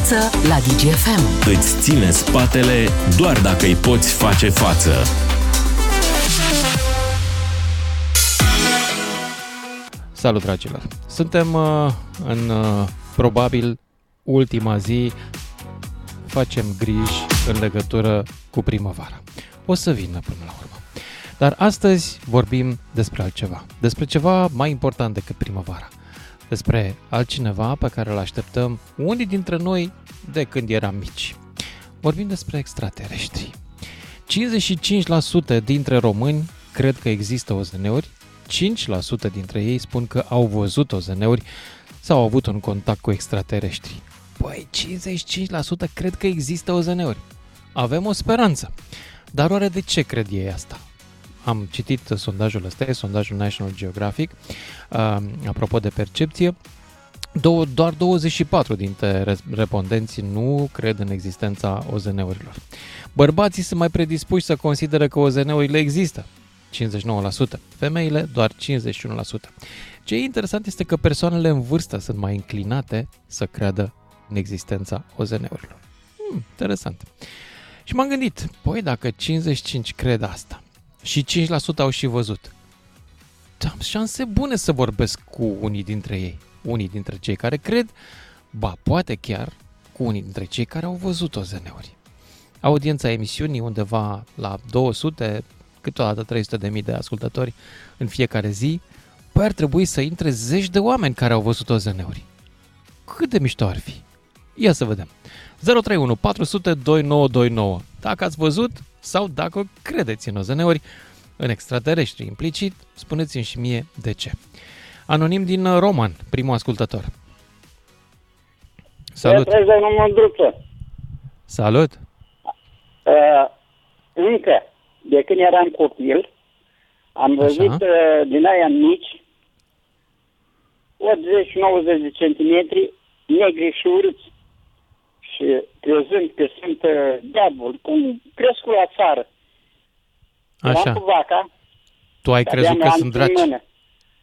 Mîndruță la DGFM. Îți ține spatele doar dacă îi poți face față. Salut, dragilor! Suntem în probabil ultima zi. Facem griji în legătură cu primăvara. O să vină până la urmă. Dar astăzi vorbim despre altceva. Despre ceva mai important decât primăvara. Despre altcineva pe care îl așteptăm unii dintre noi de când eram mici. Vorbim despre extraterestri. 55% dintre români cred că există OZN-uri, 5% dintre ei spun că au văzut OZN-uri sau au avut un contact cu extraterestri. Păi, 55% cred că există OZN-uri. Avem o speranță. Dar oare de ce cred ei asta? Am citit sondajul ăsta, e sondajul National Geographic, apropo de percepție. Doar 24 dintre respondenții nu cred în existența OZN-urilor. Bărbații sunt mai predispuși să consideră că OZN-urile există, 59%, femeile doar 51%. Ce e interesant este că persoanele în vârstă sunt mai înclinate să creadă în existența OZN-urilor. Interesant. Și m-am gândit, păi dacă 55 cred asta, și 5% au și văzut. Am șanse bune să vorbesc cu unii dintre ei, unii dintre cei care cred, ba poate chiar cu unii dintre cei care au văzut OZN-uri. Audiența emisiunii undeva la 200, câteodată 300.000 de ascultători în fiecare zi, păi ar trebui să intre zeci de oameni care au văzut OZN-uri. Cât de mișto ar fi? Ia să vedem. 031 400 2929. Dacă ați văzut sau dacă credeți în OZN-uri, în extraterestri implicit, spuneți-mi și mie de ce. Anonim din Roman, primul ascultător. Salut! Salut! Încă, de când eram copil, am văzut din aia mici 80-90 de centimetri, negri și urâți. Și crezând că sunt deabul, cum cresc la țară. Așa. Cu vaca, tu ai crezut că sunt draci.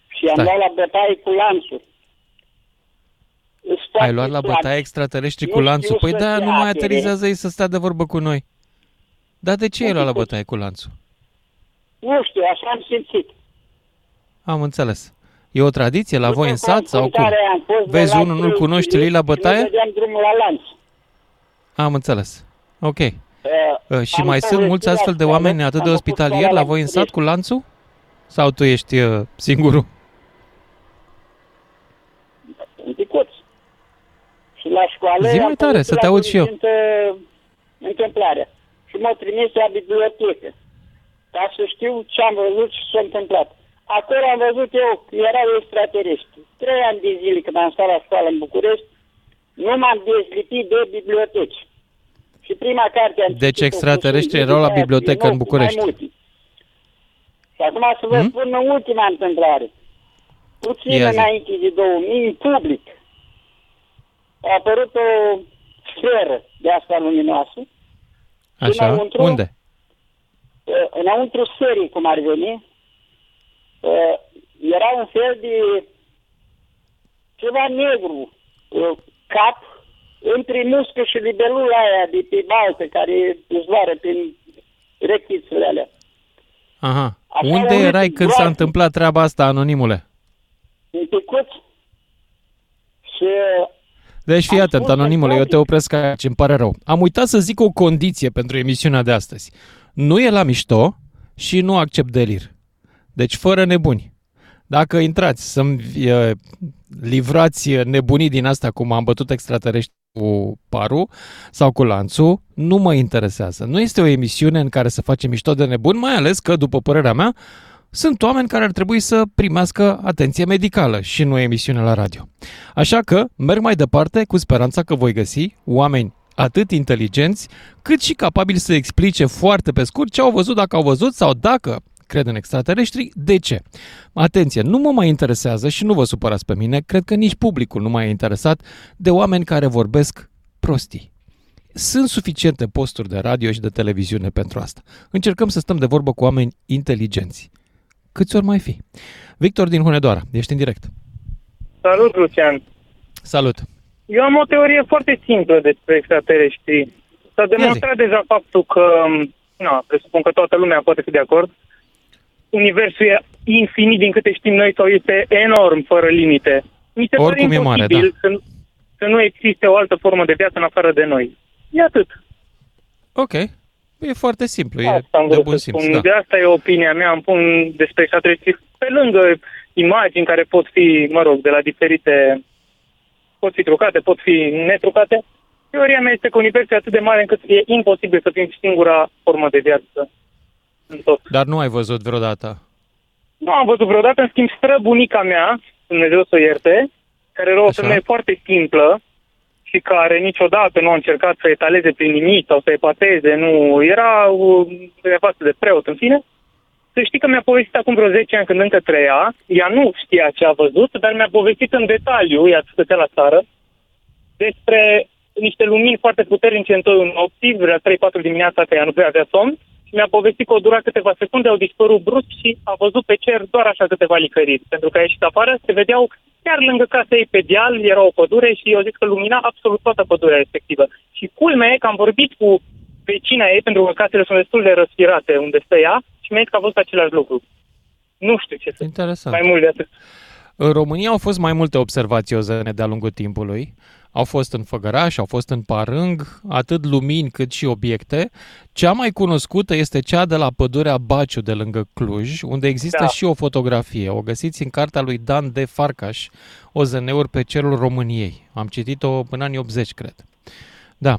Și am luat la bătaie cu lanțul. Ai luat la bătaie extraterestri cu lanțul? Păi da, nu mai aterizează ei să stea de vorbă cu noi. Dar de ce ai luat la bătaie cu lanțul? Nu știu, așa am simțit. Am înțeles. E o tradiție la voi în sat sau cum? Vezi unul, nu-l cunoști, îl iei la bătaie? Nu vedeam drumul la lanț. Am înțeles. Ok. Și mai sunt mulți astfel de oameni atât de ospitalieri la voi în sat cu lanțul? Sau tu ești singurul? Înticuț. Și la școală... Zi mai tare, să te aud și eu. Întâmplarea. Și m-au trimis la bibliotecă. Ca să știu ce am văzut și ce s-a întâmplat. Acolo am văzut eu că erau extraterestri. 3 ani de zile când am stat la școală în București, nu m-am dezlipit de biblioteci. Și prima carte am... Deci extraterestri erau la bibliotecă în București. Și acum să vă spun în ultima întâmplare. Puțin înainte de 2000, în public, a apărut o sferă de asta luminoasă. Așa, înăuntru, unde? Înăuntru sferii, cum ar veni, era un fel de ceva negru, cap, între muscă și libelul aia de pe baltă, care îți zboară prin rechițele alea. Aha. Așa. Unde erai când s-a întâmplat treaba asta, anonimule? În Picuț. Și... Deci fii atent, anonimule, eu te opresc aici, îmi pare rău. Am uitat să zic o condiție pentru emisiunea de astăzi. Nu e la mișto și nu accept delir. Deci fără nebuni. Dacă intrați să-mi livrați nebunii din asta cum am bătut extraterestri cu parul sau cu lanțul, nu mă interesează. Nu este o emisiune în care să facem mișto de nebuni, mai ales că, după părerea mea, sunt oameni care ar trebui să primească atenție medicală și nu emisiune la radio. Așa că merg mai departe cu speranța că voi găsi oameni atât inteligenți, cât și capabili să explice foarte pe scurt ce au văzut, dacă au văzut sau dacă cred în extraterestri, de ce? Atenție, nu mă mai interesează și nu vă supărați pe mine, cred că nici publicul nu mai e interesat de oameni care vorbesc prostii. Sunt suficiente posturi de radio și de televiziune pentru asta. Încercăm să stăm de vorbă cu oameni inteligenți. Câți ori mai fi? Victor din Hunedoara, ești în direct. Salut, Lucian! Salut! Eu am o teorie foarte simplă despre extraterestri. S-a demonstrat deja faptul că, na, presupun că toată lumea poate fi de acord, universul e infinit din câte știm noi sau este enorm, fără limite. Mi se pare imposibil să nu existe o altă formă de viață în afară de noi. E atât. Ok. E foarte simplu. E de bun simț. Da. De asta e opinia mea. Îmi pun despre extraterestri pe lângă imagini care pot fi, mă rog, de la diferite... Pot fi trucate, pot fi netrucate. Teoria mea este că universul e atât de mare încât e imposibil să fim singura formă de viață în tot. Dar nu ai văzut vreodată? Nu am văzut vreodată. În schimb, străbunica mea, Dumnezeu să o ierte, care era o femeie foarte simplă și care niciodată nu a încercat să etaleze prin nimic sau să epateze, nu, era o nevastă de preot, în fine. Să știi că mi-a povestit acum vreo 10 ani când încă trăia, ea nu știa ce a văzut, dar mi-a povestit în detaliu, ea stătea la țară, despre niște lumini foarte puternice în toiul nopții, vrea 3-4 dimineața că ea nu prea avea somn, și mi-a povestit că o dura câteva secunde, au dispărut brusc și a văzut pe cer doar așa câteva licăriri, pentru că a ieșit afară, se vedeau chiar lângă casa ei pe deal, era o pădure și eu zic că lumina absolut toată pădurea respectivă. Și culmea e că am vorbit cu vecina ei, pentru că casele sunt destul de răsfirate unde stă ea, și mi-a zis că a văzut același lucru. Nu știu ce să... Mai mult de atât. În România au fost mai multe observații ozone de-a lungul timpului. Au fost în Făgăraș, au fost în Parâng, atât lumini cât și obiecte. Cea mai cunoscută este cea de la Pădurea Baciu de lângă Cluj, unde există și o fotografie. O găsiți în cartea lui Dan de Farcaș, OZN-uri pe cerul României. Am citit-o în anii 80, cred. Da.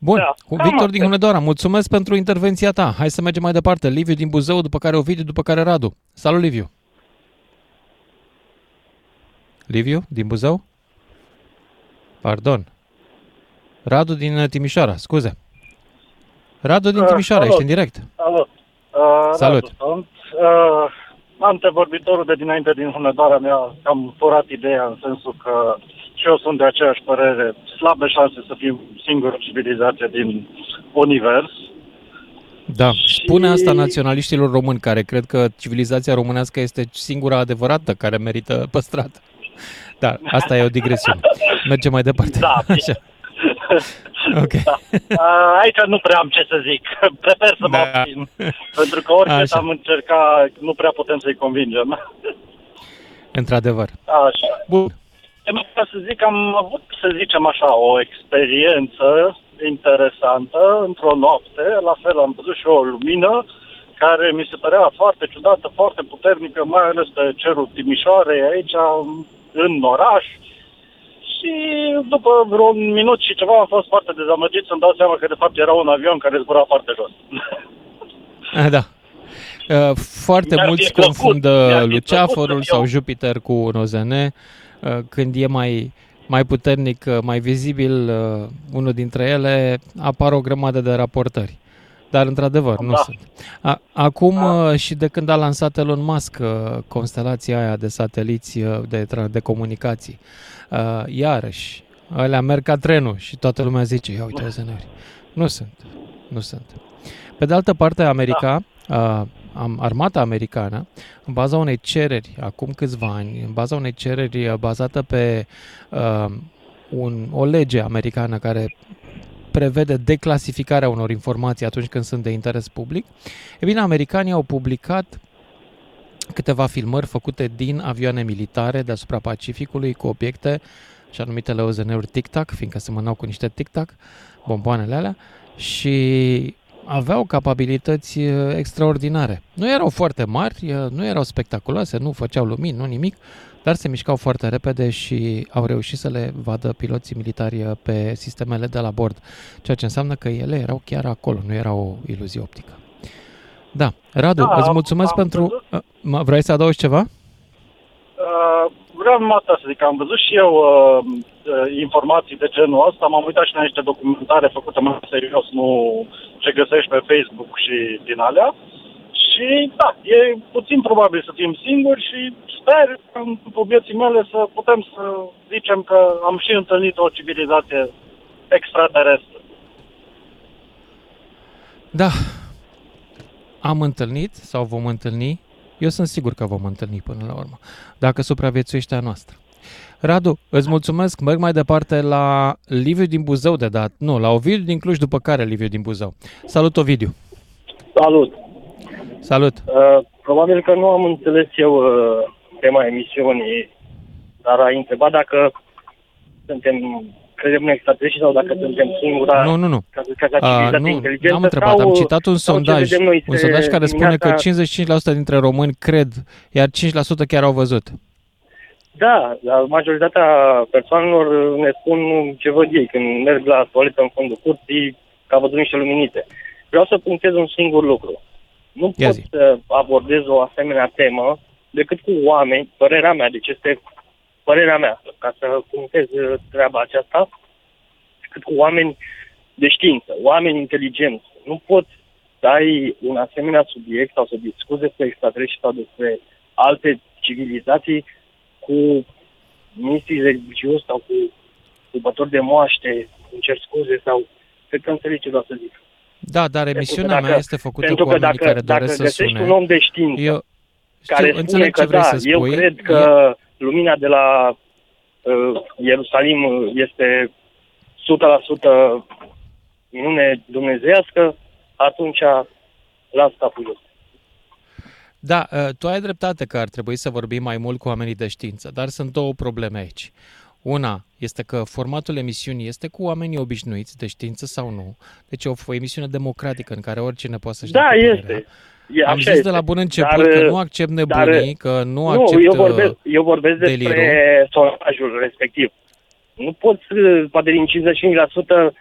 Bun, Victor din Hunedoara, mulțumesc pentru intervenția ta. Hai să mergem mai departe. Liviu din Buzău, după care Ovidiu, după care Radu. Salut, Liviu! Liviu din Buzău? Pardon. Radu din Timișoara, scuze. Radu din Timișoara, ești în direct. Salut! Salut! Radu, antevorbitorul de dinainte din Hunedoara mi-a cam furat ideea în sensul că și eu sunt de aceeași părere, slabe șanse să fiu singură civilizație din univers. Da, spune și... asta naționaliștilor români care cred că civilizația românească este singura adevărată care merită păstrată. Dar asta e o digresiune. Mergem mai departe. Da, așa. Okay. Da. Aici nu prea am ce să zic. Prefer să mă oprim. Pentru că oricât am încercat, nu prea putem să-i convingem. Într-adevăr. Așa. Bun. Să zic, am avut, să zicem așa, o experiență interesantă într-o noapte. La fel am văzut și o lumină care mi se părea foarte ciudată, foarte puternică, mai ales pe cerul Timișoarei, aici în oraș. Și după vreun minut și ceva am fost foarte dezamăgit să-mi dau seama că de fapt era un avion care zbura foarte jos. Da. Foarte mulți confundă Luceafărul sau Jupiter cu un OZN. Când e mai puternic, mai vizibil unul dintre ele, apar o grămadă de raportări. Dar, într-adevăr, nu sunt. Acum și de când a lansat Elon Musk constelația aia de sateliți de comunicații, iarăși, alea merg ca trenul și toată lumea zice, ia uite, OZN-uri. Nu sunt. Pe de altă parte, America... Armata americană, în baza unei cereri, acum câțiva ani, în baza unei cereri bazată pe o lege americană care prevede declasificarea unor informații atunci când sunt de interes public, e bine, americanii au publicat câteva filmări făcute din avioane militare deasupra Pacificului cu obiecte, și anumitele OZN-uri tic-tac, fiindcă semănau cu niște tic-tac, bomboanele alea, și... aveau capabilități extraordinare. Nu erau foarte mari, nu erau spectaculoase, nu făceau lumini, nu nimic, dar se mișcau foarte repede și au reușit să le vadă piloții militari pe sistemele de la bord, ceea ce înseamnă că ele erau chiar acolo, nu era o iluzie optică. Da, Radu, îți mulțumesc pentru... Vrei să adaugi ceva? Vreau asta să zic, am văzut și eu informații de genul ăsta, m-am uitat și la niște documentare făcute mai serios, nu ce găsești pe Facebook și din alea. Și da, e puțin probabil să fim singuri și sper că în vieții mele să putem să zicem că am și întâlnit o civilizație extraterestră. Da, am întâlnit sau vom întâlni. Eu sunt sigur că vom întâlni până la urmă, dacă supraviețuiește a noastră. Radu, îți mulțumesc, merg mai departe la Liviu din Buzău de dat. Nu, la Ovidiu din Cluj, după care Liviu din Buzău. Salut, Ovidiu! Salut! Salut! Probabil că nu am înțeles eu tema emisiunii, dar a întrebat dacă suntem, credem în extraterestri sau dacă suntem singura civilizație inteligentă. Nu am întrebat, am citat un sondaj, care spune că 55% dintre români cred, iar 5% chiar au văzut. Da, dar majoritatea persoanelor ne spun ce văd ei când merg la toaletă în fundul curții, că a văzut niște luminițe. Vreau să punctez un singur lucru. Nu pot să abordez o asemenea temă decât cu oameni, părerea mea, deci este părerea mea, ca să punctez treaba aceasta, decât cu oameni de știință, oameni inteligenți. Nu pot să ai un asemenea subiect sau să discuți despre extraterestri sau despre alte civilizații cu misii religioși sau cu sărbători de moaște, îmi cer scuze, sau cred că înțelege doar să zic. Da, dar emisiunea mea este făcută cu oamenii care doresc să sune. Pentru că dacă găsești un om de știință care spune că da, eu cred că lumina de la Ierusalim este 100% minune dumnezeiască, atunci las capul jos. Da, tu ai dreptate că ar trebui să vorbim mai mult cu oamenii de știință, dar sunt două probleme aici. Una este că formatul emisiunii este cu oamenii obișnuiți de știință sau nu. Deci o emisiune democratică în care oricine poate să-și dea părerea. Da, este. Am zis de la bun început că nu accept nebunii, că nu accept delirul. Eu vorbesc despre sondajul respectiv. Nu poți, poate din 55%, 40%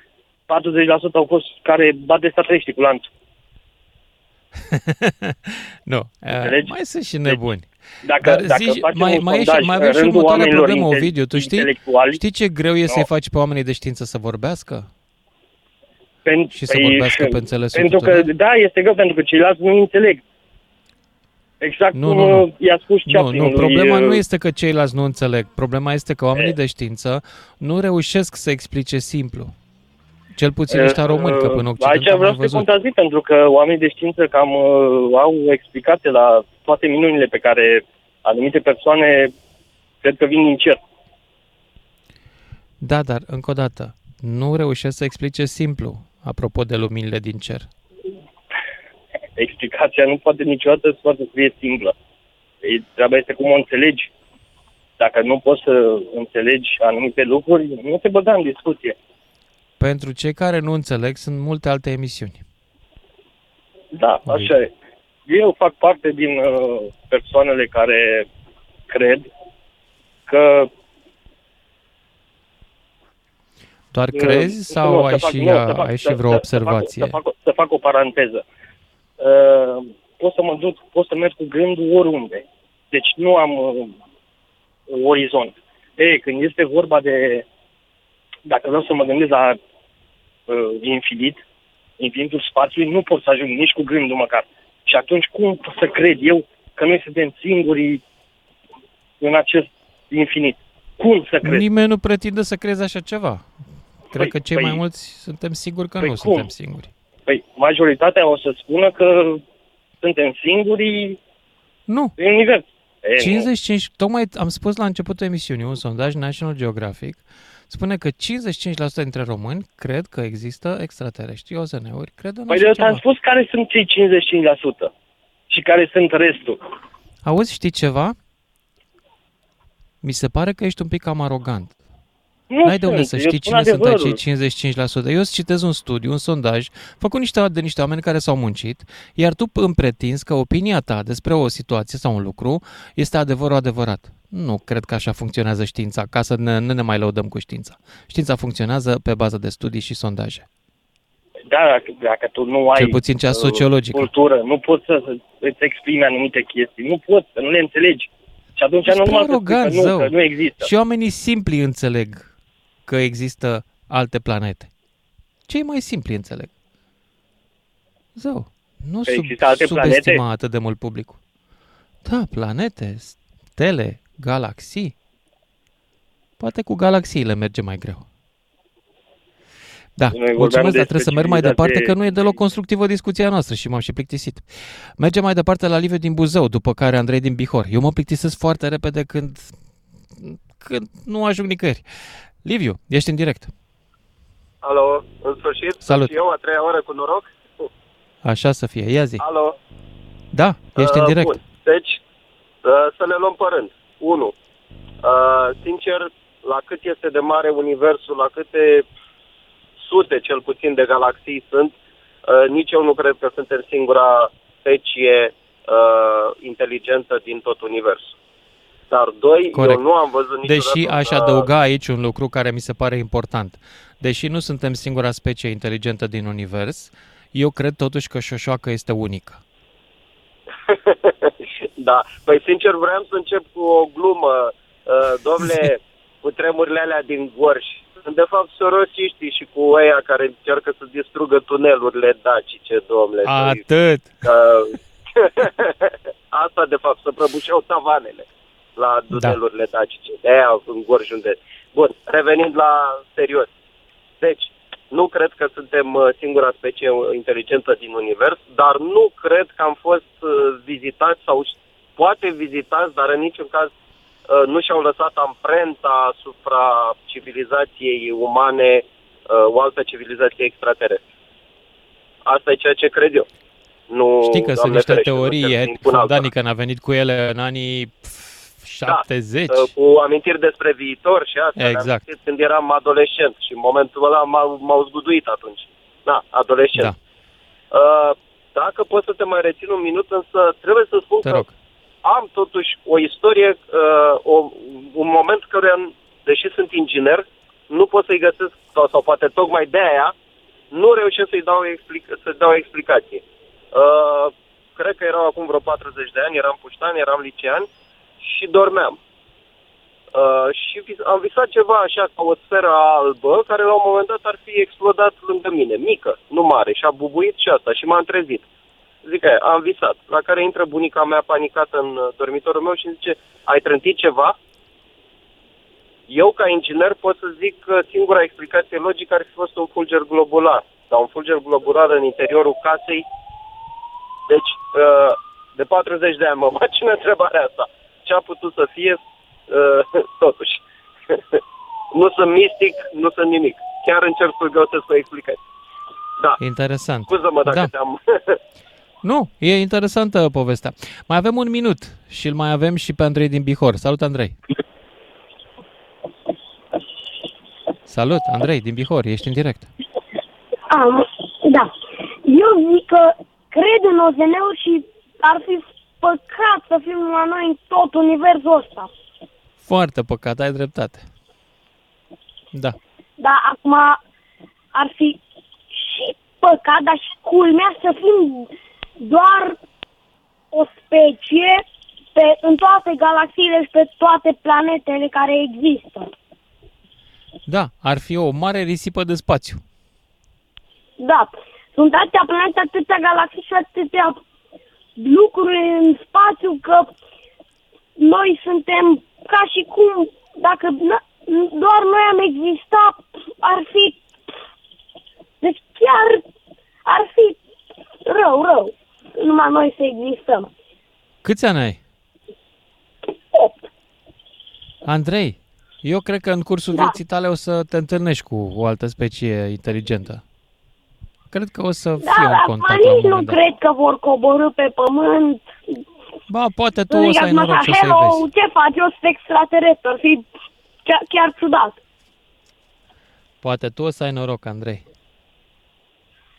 au fost care bate extraterestri cu lanțul. Nu, mai sunt și nebuni. Dacă mai avem și următoarea problemă, Ovidiu. Tu știi ce greu e să-i faci pe oamenii de știință să vorbească? Și să vorbească pe înțelesul tuturor. Da, este greu pentru că ceilalți nu înțeleg. Exact cum i-a spus Chaplin. Problema nu este că ceilalți nu înțeleg. Problema este că oamenii de știință nu reușesc să explice simplu. Cel puțin ăștia români, că până Occident aici vreau să contrazic, pentru că oamenii de știință cam au explicate la toate minunile pe care anumite persoane cred că vin din cer. Da, dar, încă o dată, nu reușesc să explice simplu, apropo de luminile din cer. Explicația nu poate niciodată să poate să fie simplă. Treaba este cum o înțelegi. Dacă nu poți să înțelegi anumite lucruri, nu te băga în discuție. Pentru cei care nu înțeleg, sunt multe alte emisiuni. Da, așa e. Eu fac parte din persoanele care cred că... Doar crezi sau ai și vreo observație? Să fac o paranteză. Pot să merg cu gândul oriunde. Deci nu am orizont. Când este vorba de... Dacă vreau să mă gândesc la infinitul spațiului, nu pot să ajung nici cu gândul măcar. Și atunci cum pot să cred eu că noi suntem singurii în acest infinit? Cum să cred? Nimeni nu pretinde să crezi așa ceva. Cred că cei mai mulți suntem siguri că nu suntem singuri. Majoritatea o să spună că suntem singurii în univers. 55, tocmai am spus la începutul emisiunii, un sondaj National Geographic spune că 55% dintre români cred că există extraterestri, OZN-uri, cred în așa ceva. Păi am spus care sunt cei 55% și care sunt restul. Auzi, știi ceva? Mi se pare că ești un pic cam arogant. N-ai de unde să știi cine adevărul. Sunt acei 55%. Eu îți citez un studiu, un sondaj, făcut de niște oameni care s-au muncit, iar tu îmi pretinzi că opinia ta despre o situație sau un lucru este adevărul adevărat. Nu cred că așa funcționează știința, ca să ne mai lăudăm cu știința. Știința funcționează pe bază de studii și sondaje. Da, dacă tu nu ai cel puțin cea sociologică, cultură, nu poți să îți exprimi anumite chestii, nu poți, nu le înțelegi. Și atunci nu există. Și oamenii simpli înțeleg că există alte planete. Cei mai simpli înțeleg. Nu subestima atât de mult publicul. Da, planete, stele, galaxii. Poate cu galaxiile merge mai greu. Da, mulțumesc, dar trebuie să merg mai departe, că nu e deloc constructivă discuția noastră și m-am și plictisit. Mergem mai departe la Liviu din Buzău, după care Andrei din Bihor. Eu mă plictisesc foarte repede când când nu ajung nicăieri. Liviu, ești în direct. Alo, în sfârșit. Salut. Și eu, a treia oră, cu noroc. Așa să fie, ia zi. Alo. Da, ești în direct. Bun. Deci, să le luăm pe rând. 1. Sincer, la cât este de mare universul, la câte sute, cel puțin, de galaxii sunt, nici eu nu cred că suntem singura specie inteligentă din tot universul. Dar doi, corect. Eu nu am văzut niciodată... Deși aș adăuga aici un lucru care mi se pare important. Deși nu suntem singura specie inteligentă din univers, eu cred totuși că șoșoaca este unică. Da. Păi sincer vreau să încep cu o glumă. Dom'le, cu tremurile alea din Gorj. Sunt de fapt sorosiștii și cu ăia care încearcă să distrugă tunelurile dacice, dom'le. Atât! Asta de fapt, să prăbușeau tavanele la tunelurile dacice. De-aia în Gorj unde... Bun, revenind la serios. Deci, nu cred că suntem singura specie inteligentă din univers, dar nu cred că am fost vizitați sau poate vizitați, dar în niciun caz nu și-au lăsat amprenta asupra civilizației umane o altă civilizație extraterestră. Asta e ceea ce cred eu. Nu, știi că sunt niște teorii, Danică n-a venit cu ele în anii 70. Da, cu amintiri despre viitor și asta. Exact. Când eram adolescent și în momentul ăla m-au zguduit atunci. Da, adolescent. Da. Dacă pot să te mai rețin un minut, însă trebuie să spun că am totuși o istorie, un moment care, deși sunt inginer, nu pot să-i găsesc, sau poate tocmai de aia, nu reușesc să-i dau o explicație. Cred că erau acum vreo 40 de ani, eram puștan, eram licean și dormeam. Și am visat ceva așa, ca o sferă albă, care la un moment dat ar fi explodat lângă mine, mică, nu mare, și a bubuit și asta, și m-am trezit. Zic aia, am visat, la care intră bunica mea panicată în dormitorul meu și zice, ai trântit ceva? Eu, ca inginer, pot să zic că singura explicație logică ar fi fost un fulger globular, sau un fulger globular în interiorul casei. Deci, de 40 de ani mă macină întrebarea asta. Ce a putut să fie, totuși. Nu sunt mistic, nu sunt nimic. Chiar încerc să-l găsesc o explicație. Da. Interesant. Scuză-mă dacă te-am... Nu, e interesantă povestea. Mai avem un minut și îl mai avem și pe Andrei din Bihor. Salut, Andrei! Salut, Andrei din Bihor, ești în direct. Da. Eu zic că cred în OZN-uri și ar fi păcat să fim la noi în tot universul ăsta. Foarte păcat, ai dreptate. Da. Da, acum ar fi și păcat, dar și culmea să fim... doar o specie în toate galaxiile și pe toate planetele care există. Da, ar fi o mare risipă de spațiu. Da, sunt atâtea planete, atâtea galaxii și atâtea lucruri în spațiu că noi suntem ca și cum, dacă doar noi am existat, ar fi... Deci chiar ar fi rău. Numai noi să existăm. Câți ani ai? 8. Andrei, eu cred că în cursul vieții tale o să te întâlnești cu o altă specie inteligentă. Cred că o să fie un contact la un moment dat. Cred că vor coborî pe pământ. Ba, poate tu o să ai noroc și o să-i vezi. Ce faci? Eu sunt extraterestru. Ar fi chiar ciudat. Poate tu o să ai noroc, Andrei.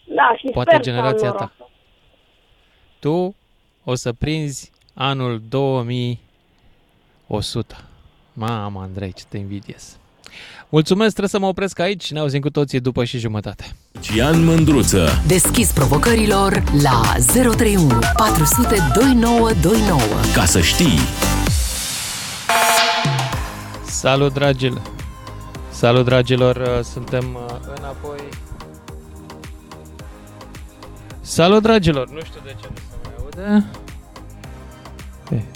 Da, și poate generația ta. Tu o să prinzi anul 2100. Mamă, Andrei, ce te invidiez. Mulțumesc, trebuie să mă opresc aici. Ne auzim cu toții după și jumătate. Lucian Mîndruță. Deschis provocărilor la 031 400 2929. Ca să știi. Salut, dragilor. Salut, dragilor. Suntem înapoi. Salut, dragilor! Nu știu de ce nu se mai aude.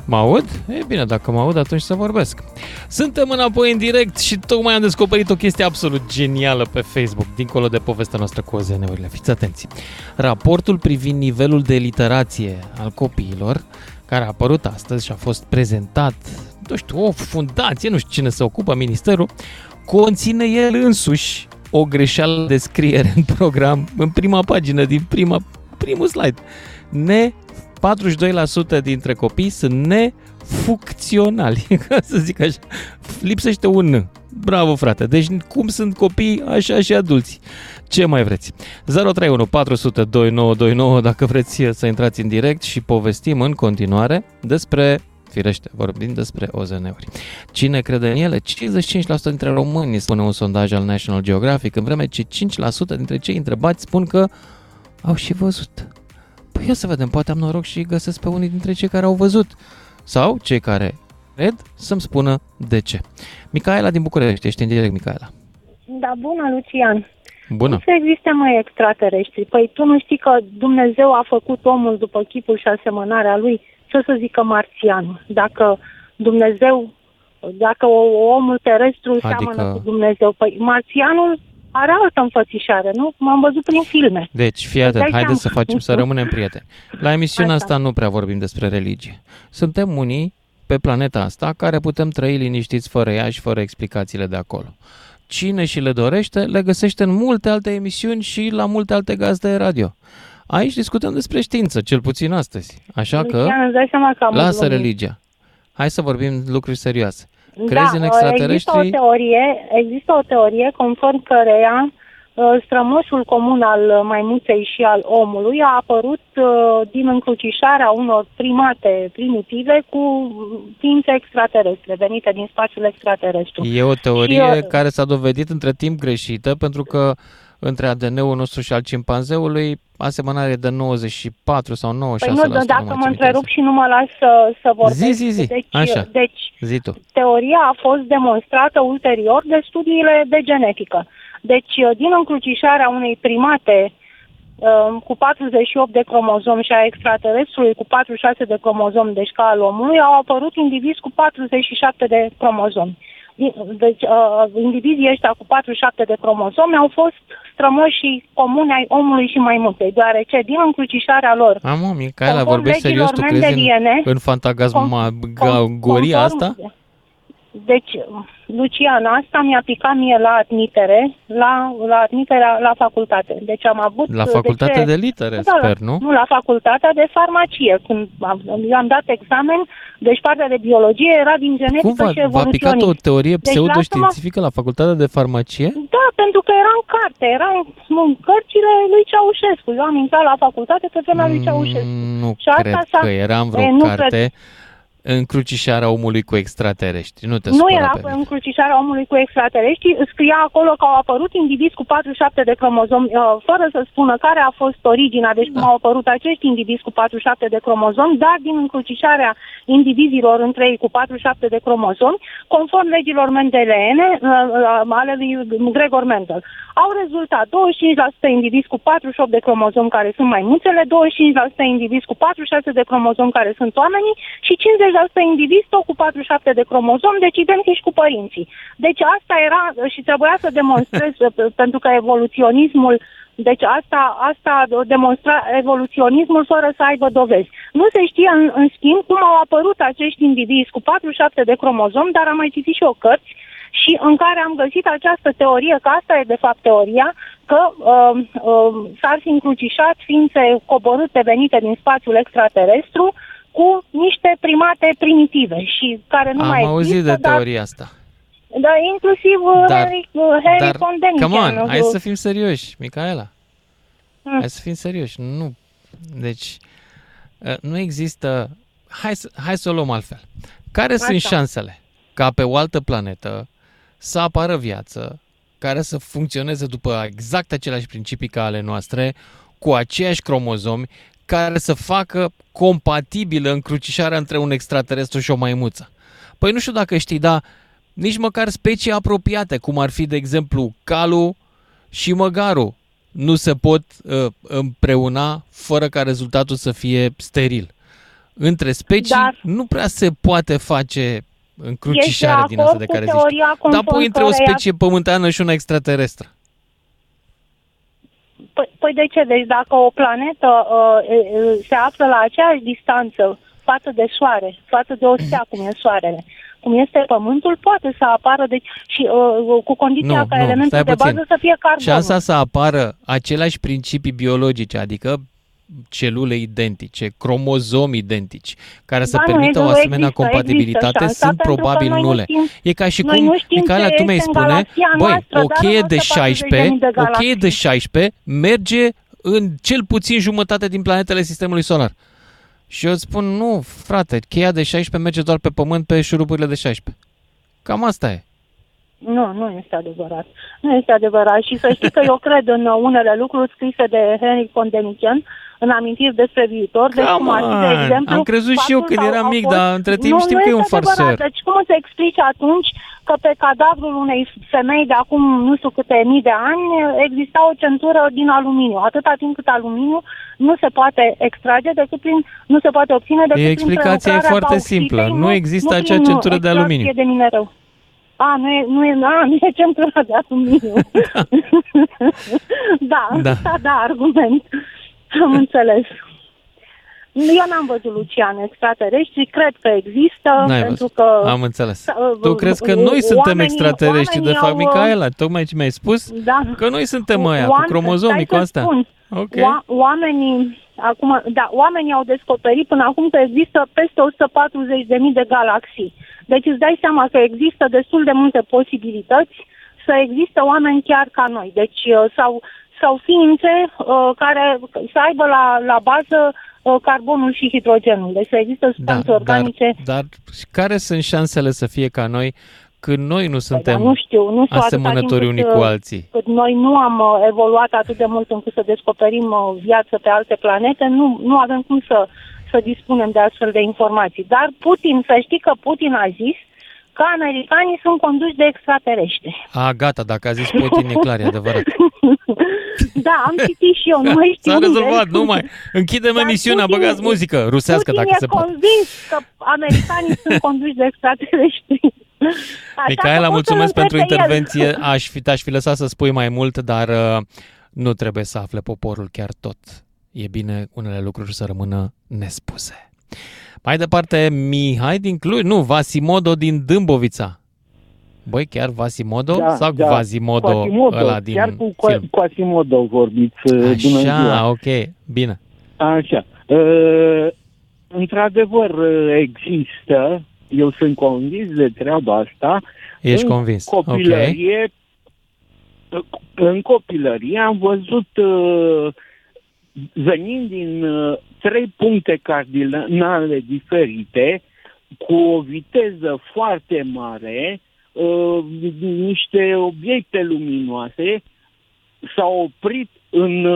Mă aud? E bine, dacă mă aud, atunci să vorbesc. Suntem înapoi în direct și tocmai am descoperit o chestie absolut genială pe Facebook, dincolo de povestea noastră cu OZN-urile. Fiți atenți! Raportul privind nivelul de literație al copiilor, care a apărut astăzi și a fost prezentat nu știu, o fundație, nu știu cine se ocupă, ministerul, conține el însuși o greșeală de scriere în program, în prima pagină, din primul slide. 42% dintre copii sunt nefuncționali, ca să zic așa. Lipsește un N. Bravo, frate! Deci cum sunt copii, așa și adulți. Ce mai vreți? 031 400 2929 dacă vreți să intrați în direct și povestim în continuare despre, firește, vorbim despre OZN-uri. Cine crede în ele? 55% dintre români, spune un sondaj al National Geographic, în vreme ce 5% dintre cei întrebați spun că au și văzut. Păi ia să vedem, poate am noroc și găsesc pe unii dintre cei care au văzut. Sau cei care cred să-mi spună de ce. Micaela din București, ești în direct, Micaela. Da, bună, Lucian. Bună. Cum să existe, măi, extraterestri? Păi tu nu știi că Dumnezeu a făcut omul după chipul și asemănarea lui? Ce o să zică marțian? Dacă Dumnezeu, dacă omul terestru seamănă cu Dumnezeu, păi marțianul are altă înfățișare, nu? M-am văzut prin filme. Deci, fii atent, haideți să facem, să rămânem prieteni. La emisiunea asta nu prea vorbim despre religie. Suntem unii pe planeta asta care putem trăi liniștiți fără ea și fără explicațiile de acolo. Cine și le dorește, le găsește în multe alte emisiuni și la multe alte gazde de radio. Aici discutăm despre știință, cel puțin astăzi. Așa că, lasă religia. Hai să vorbim lucruri serioase. Crezi în extraterestri? Există o teorie conform căreia strămoșul comun al maimuței și al omului a apărut din încrucișarea unor primate primitive cu ființe extraterestre, venite din spațiul extraterestru. E o teorie care s-a dovedit între timp greșită, pentru că între ADN-ul nostru și al cimpanzeului, asemănare de 94 sau 96%. Păi nu, dacă mă întrerup și nu mă las să vorbesc. Zi. Deci, zi tu. Teoria a fost demonstrată ulterior de studiile de genetică. Deci, din încrucișarea unei primate cu 48 de cromozomi și a extraterestrului cu 46 de cromozomi, deci ca al omului, au apărut indivizi cu 47 de cromozomi. Deci, indivizii ăștia cu 47 de cromozomi au fost strămoșii comuni ai omului și maimuței, deoarece din încrucișarea lor... Amă, Micaela, vorbești serios, tu crezi în fantasmagoria asta? Deci, Lucian, asta mi-a picat mie la admitere, la facultate. Deci am avut... La facultatea de litere, da, sper, nu? Nu, la facultatea de farmacie. Când am dat examen, deci partea de biologie era din genetică și evoluționism. V-a picat o teorie pseudo-științifică la facultatea de farmacie? Da, pentru că era în carte, era în cărțile lui Ceaușescu. Eu am intrat la facultate pe vremea lui Ceaușescu. Nu cred că era în vreo carte... Încrucișarea omului cu extraterestri. Nu era încrucișarea omului cu extraterestri. Scria acolo că au apărut indivizi cu 47 de cromozomi, fără să spună care a fost originea, deci cum au apărut acești indivizi cu 47 de cromozomi, dar din încrucișarea indivizilor între ei cu 47 de cromozomi, conform legilor mendeleene ale lui Gregor Mendel. Au rezultat 25% indivizi cu 48 de cromozomi care sunt maimuțele, 25% indivizi cu 46 de cromozomi care sunt oamenii și 50% indivizi tot cu 47 de cromozom, deci identici cu părinții. Deci asta era și trebuia să demonstrez, pentru că evoluționismul, deci asta demonstra evoluționismul fără să aibă dovezi. Nu se știe, în schimb, cum au apărut acești indivizi cu 47 de cromozom, dar am mai citit și o cărți și în care am găsit această teorie, că asta e de fapt teoria, că s-ar fi încrucișat ființe coborâte venite din spațiul extraterestru cu niște primate primitive și care nu mai există. Am auzit de teoria asta. Da, inclusiv Henry Condenichian. Come on, hai să fim serioși, Micaela. Hai să fim serioși. Nu. Deci, nu există... Hai să o luăm altfel. Care sunt șansele ca pe o altă planetă să apară viață care să funcționeze după exact aceleași principii ca ale noastre, cu aceiași cromozomi, care să facă compatibilă încrucișarea între un extraterestru și o maimuță? Păi nu știu dacă știi, dar nici măcar specii apropiate, cum ar fi, de exemplu, calul și măgarul, nu se pot împreuna fără ca rezultatul să fie steril. Între specii nu prea se poate face încrucișare din asta de care zici. Dar pui între o specie pământeană și una extraterestră. Păi de ce? Deci dacă o planetă se află la aceeași distanță față de soare, față de o stea cum e soarele, cum este Pământul, poate să apară, deci, și cu condiția ca elementul de bază să fie carbonul. Șansa să apară aceleași principii biologice, adică celule identice, cromozomi identici, care să permită o asemenea compatibilitate, sunt probabil nule. E ca și cum, Micaela, tu mi-ai spune, băi, o cheie de 16 merge în cel puțin jumătate din planetele sistemului solar. Și eu spun, nu, frate, cheia de 16 merge doar pe Pământ, pe șuruburile de 16. Cam asta e. Nu este adevărat. Nu este adevărat. Și să știi că eu cred în unele lucruri scrise de Henry Condenichian, în amintiri despre viitor. Deci, cum ar fi, de exemplu, am crezut și eu când eram mic, dar între timp știm că e un farsor. Deci cum se explici atunci că pe cadavrul unei femei de acum nu știu câte mii de ani exista o centură din aluminiu? Atâta timp cât aluminiu nu se poate extrage decât prin, nu se poate obține decât prin prelucrarea. Explicația e foarte simplă. Nu există acea centură de aluminiu. De minerău. A, nu e centura de aluminiu. Da, argument. Am înțeles. Eu n-am văzut, Lucian, extraterestri, cred că există. N-ai pentru văzut. Că am înțeles. Tu crezi că noi suntem extraterestri, de fapt, Micaela, tocmai ce mi-ai spus, că noi suntem aia, cu cromozomii, cu asta. Okay. Oamenii au descoperit până acum că există peste 140.000 de galaxii. Deci îți dai seama că există destul de multe posibilități să există oameni chiar ca noi. Deci sau ființe care să aibă la bază carbonul și hidrogenul. Deci să există substanțe organice. Dar care sunt șansele să fie ca noi când noi nu suntem asemănători unii cu alții? Cât noi nu am evoluat atât de mult încât să descoperim viață pe alte planete, nu avem cum să dispunem de astfel de informații. Dar Putin a zis că americanii sunt conduși de extraterestri. A, gata, dacă a zis Putin, e clar, e adevărat. Da, am citit și eu, nu mai știu. S-a rezolvat, numai. Închidem emisiunea, băgați muzică rusească Putin dacă se poate. Putin e convins că americanii sunt conduși de extraterestri. Micaela, mulțumesc pentru intervenție. Te-aș fi lăsat să spui mai mult, dar nu trebuie să afle poporul chiar tot. E bine unele lucruri să rămână nespuse. Mai departe, Mihai din Cluj, Vasimodo din Dâmbovița. Băi, chiar Vasimodo sau Quasimodo ăla din chiar cu film? Quasimodo vorbiți. Așa, bună, ok, bine. Așa. Într-adevăr există, eu sunt convins de treaba asta. Ești convins? În copilărie am văzut... venind din trei puncte cardinale diferite, cu o viteză foarte mare, niște obiecte luminoase s-au oprit în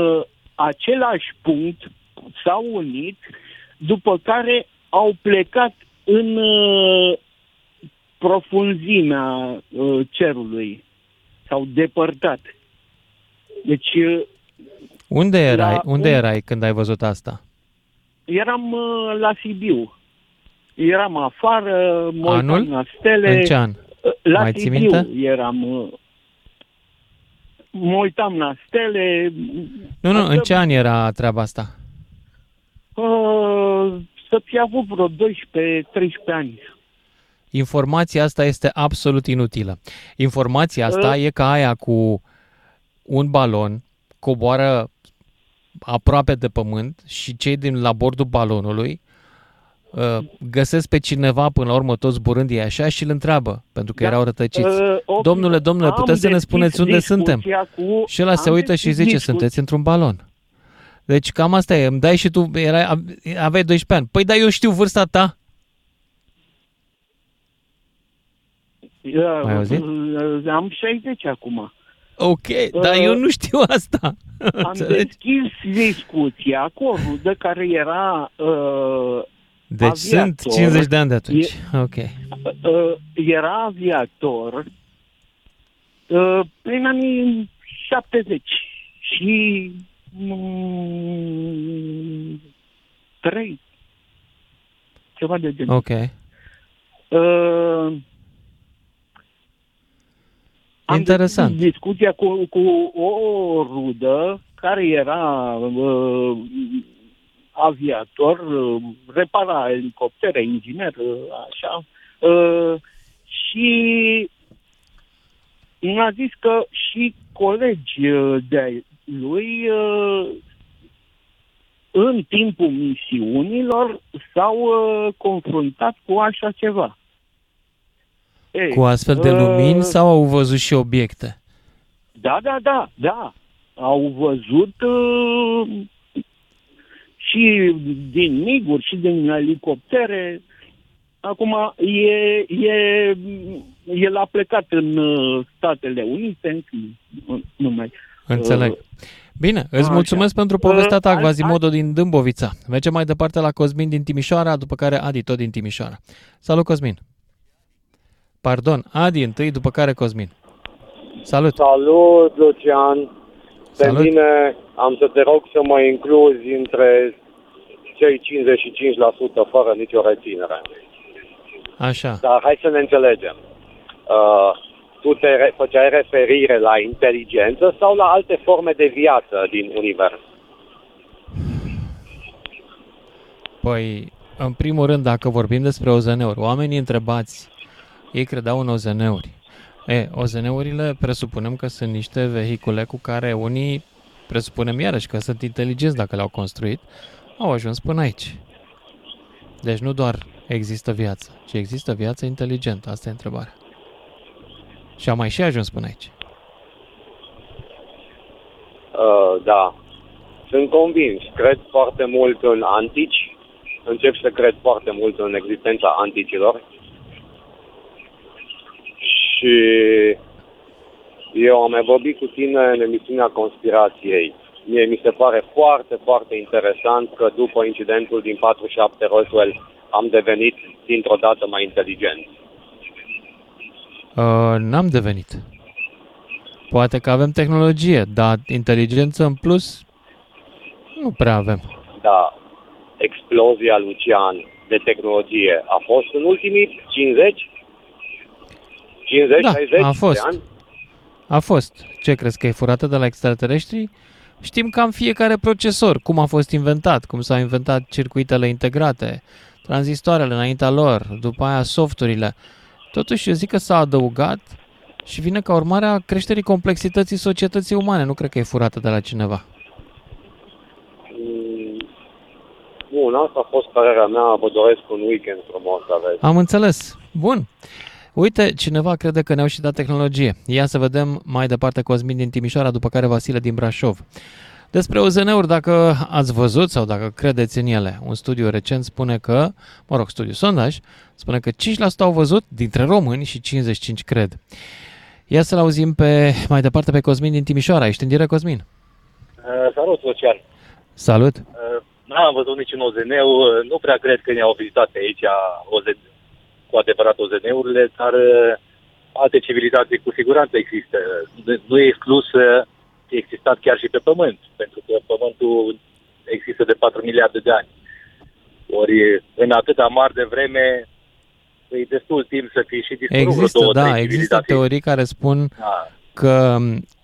același punct, s-au unit, după care au plecat în profunzimea cerului, s-au depărtat. Deci... Unde erai când ai văzut asta? Eram la Sibiu. Eram afară, mă uitam la stele. În ce an? La mai Sibiu minte? Eram. Mă uitam la stele. Nu, în ce an era treaba asta? Să fi avut vreo 12-13 ani. Informația asta este absolut inutilă. Informația asta e ca aia cu un balon coboară aproape de pământ și cei din la bordul balonului găsesc pe cineva până la urmă tot zburând, e așa, și îl întreabă, pentru că erau rătăciți. Domnule, puteți să ne spuneți unde suntem? Și ăla se uită și zice, sunteți într-un balon. Deci cam asta e, îmi dai și tu, aveai 12 ani. Păi da, eu știu vârsta ta. Mai auzit? Am 60 acum. Ok, dar eu nu știu asta. Am deschis discuția cu o rudă care era deci aviator. Sunt 50 de ani de atunci. Era aviator prin anii 70 și 3, ceva de genul. Ok. Interesant. Am discuția cu o rudă care era aviator, repara elicoptere, inginer, așa, și mi-a zis că și colegi de lui în timpul misiunilor s-au confruntat cu așa ceva. Ei, cu astfel de lumini sau au văzut și obiecte? Da. Au văzut și din miguri, și din elicoptere. Acum el a plecat în Statele Unite, nu mai... Înțeleg. Bine, îți mulțumesc pentru povestea ta, Quasimodo din Dâmbovița. Mergem mai departe la Cosmin din Timișoara, după care Adi tot din Timișoara. Salut, Cosmin! Pardon, Adi întâi, după care Cosmin. Salut! Salut, Lucian! Salut. Pe mine am să te rog să mă incluzi între cei 55% fără nicio reținere. Așa. Dar hai să ne înțelegem. Tu te făceai referire la inteligență sau la alte forme de viață din univers? Păi, în primul rând, dacă vorbim despre OZN-uri, oamenii întrebați, ei credeau în OZN-uri. OZN-urile presupunem că sunt niște vehicule cu care unii, presupunem iarăși că sunt inteligenți dacă le-au construit, au ajuns până aici. Deci nu doar există viață, ci există viață inteligentă. Asta e întrebarea. Și am mai și ajuns până aici. Da. Sunt convins. Cred foarte mult în antici. Încep să cred foarte mult în existența anticilor. Și eu am mai vorbit cu tine în emisiunea Conspirației. Mie mi se pare foarte, foarte interesant că după incidentul din 47 Roswell am devenit dintr-o dată mai inteligent. N-am devenit. Poate că avem tehnologie, dar inteligență în plus nu prea avem. Da, explozia, Lucian, de tehnologie a fost în ultimii 50, 60 a fost. De ani? A fost. Ce crezi, că e furată de la extraterestri? Știm cam fiecare procesor, cum a fost inventat, cum s-au inventat circuitele integrate, tranzistoarele înaintea lor, după aia softurile. Totuși, eu zic că s-a adăugat și vine ca urmare a creșterii complexității societății umane. Nu cred că e furată de la cineva. Bun, asta a fost părerea mea. Vă doresc un weekend frumos, aveți. Am înțeles. Bun. Uite, cineva crede că ne-au și dat tehnologie. Ia să vedem mai departe Cosmin din Timișoara, după care Vasile din Brașov. Despre OZN-uri, dacă ați văzut sau dacă credeți în ele, un studiu recent spune că, sondaj, spune că 5% au văzut dintre români și 55% cred. Ia să-l auzim mai departe pe Cosmin din Timișoara. Ești în direct, Cosmin? Salut, Lucian! Salut! N-am văzut niciun OZN-ul, nu prea cred că ne-au vizitat aici cu adevărat OZN-urile, dar alte civilizații cu siguranță există. Nu e exclus... existat chiar și pe Pământ, pentru că Pământul există de 4 miliarde de ani. Ori în atâta mare de vreme e destul timp să fie și dispărut vreo 2-3 există teorii care spun că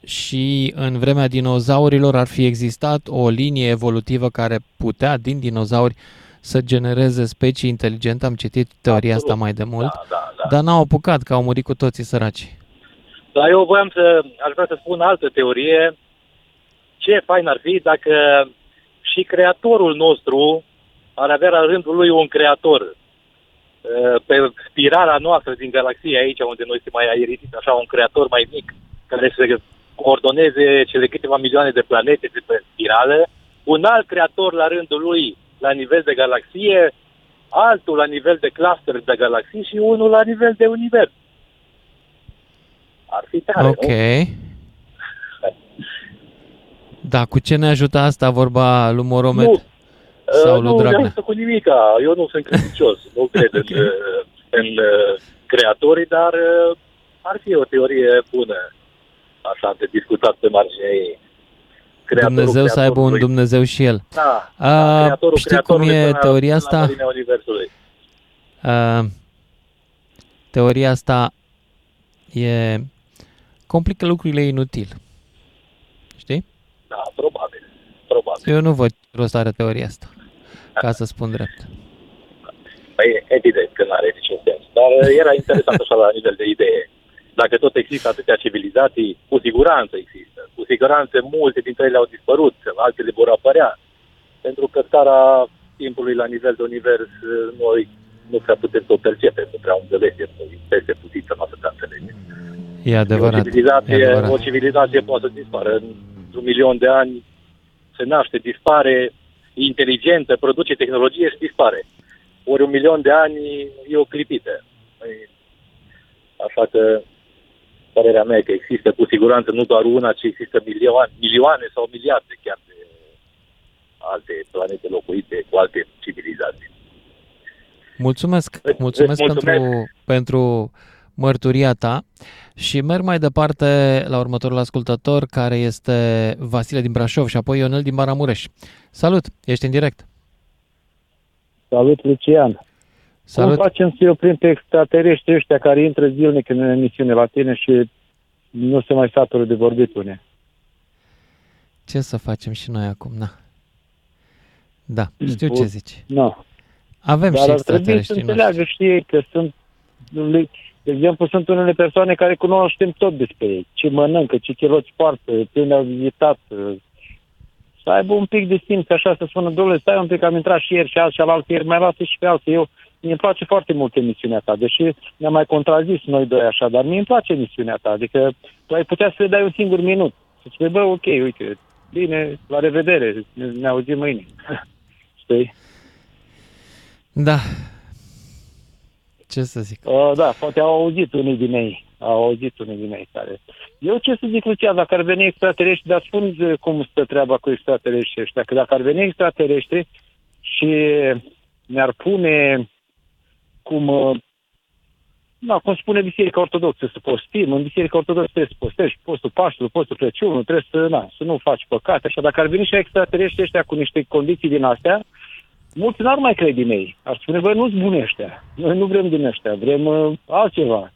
și în vremea dinozaurilor ar fi existat o linie evolutivă care putea din dinozauri să genereze specii inteligente. Am citit teoria asta mai de mult, dar n-au apucat, că au murit cu toții săraci. Dar eu aș vrea să spun altă teorie. Ce fain ar fi dacă și creatorul nostru ar avea la rândul lui un creator. Pe spirala noastră din galaxie aici, unde noi se mai aerisit așa un creator mai mic, care să coordoneze cele câteva milioane de planete de pe spirală, un alt creator la rândul lui la nivel de galaxie, altul la nivel de cluster de galaxii și unul la nivel de univers. Ar fi tare, ok. Da, cu ce ne ajută asta vorba lui Moromet? Nu ne ajută cu nimica. Eu nu sunt credincios. Nu cred în creatorii, dar ar fi o teorie bună. Așa, de discutat pe marginea ei. Dumnezeu să aibă un Dumnezeu și el. Da, știi cum e teoria asta? Teoria asta complică lucrurile inutil. Știi? Da, probabil. Eu nu văd rost are teoria asta, ca să spun drept. Păi, evident că n-are niciun sens. dar era interesant așa la nivel de idee. Dacă tot există atâtea civilizații, cu siguranță există. Cu siguranță multe dintre ele au dispărut, altele vor apărea. Pentru că scara timpului la nivel de univers, noi nu prea putem să o percepem, nu prea înțelegem, peste puțin să nu atâta înțelegem. E adevărat. O civilizație poate să dispară. Într-un 1.000.000 de ani se naște, dispare, inteligentă, produce tehnologie și dispare. Ori 1.000.000 de ani e o clipită. Așa că părerea mea e că există cu siguranță nu doar una, ci există milioane sau miliarde chiar de alte planete locuite cu alte civilizații. Mulțumesc. Pentru mărturia ta și merg mai departe la următorul ascultător, care este Vasile din Brașov și apoi Ionel din Maramureș. Salut, ești în direct. Salut, Lucian. Salut. Cum facem să-i oprim pe extraterestri ăștia care intră zilnic în emisiune la tine și nu se mai satură de vorbit unii? Ce să facem și noi acum, na. Da, știu ce zici. No. Avem dar și extraterestri noștri. Dar ar trebui să înțeleagă și ei că sunt, de exemplu, sunt unele persoane care cunoaștem tot despre ei. Ce mănâncă, ce chiloți poartă, pe unde au vizitat. Să aibă un pic de simț, așa să spună, domnule, stai un pic, am intrat și ieri și azi și alaltă ieri, mai lasă și pe alții. Eu, mi-e place foarte mult emisiunea ta, deși ne-am mai contrazis noi doi așa, dar mi-e place emisiunea ta, adică tu ai putea să le dai un singur minut, să spui, bă, ok, uite, bine, la revedere, ne auzim mâine. Știi? Da. Ce să zic? Da, poate au auzit unii din ei. Care... Eu ce să zic, Lucia, dacă ar veni extraterestri, dar spun cum stă treaba cu extraterestri ăștia, că dacă ar veni extraterestri și ne-ar pune cum spune Biserica Ortodoxă, să postim, în Biserica Ortodoxă trebuie să postești, postul Paștelui, postul Crăciunului, trebuie să nu faci păcate, așa, dacă ar veni și extraterestri ăștia cu niște condiții din astea, mulți n-ar mai crede din ei, ar spune, băi, nu-s buni ăștia, noi nu vrem din ăștia, vrem altceva.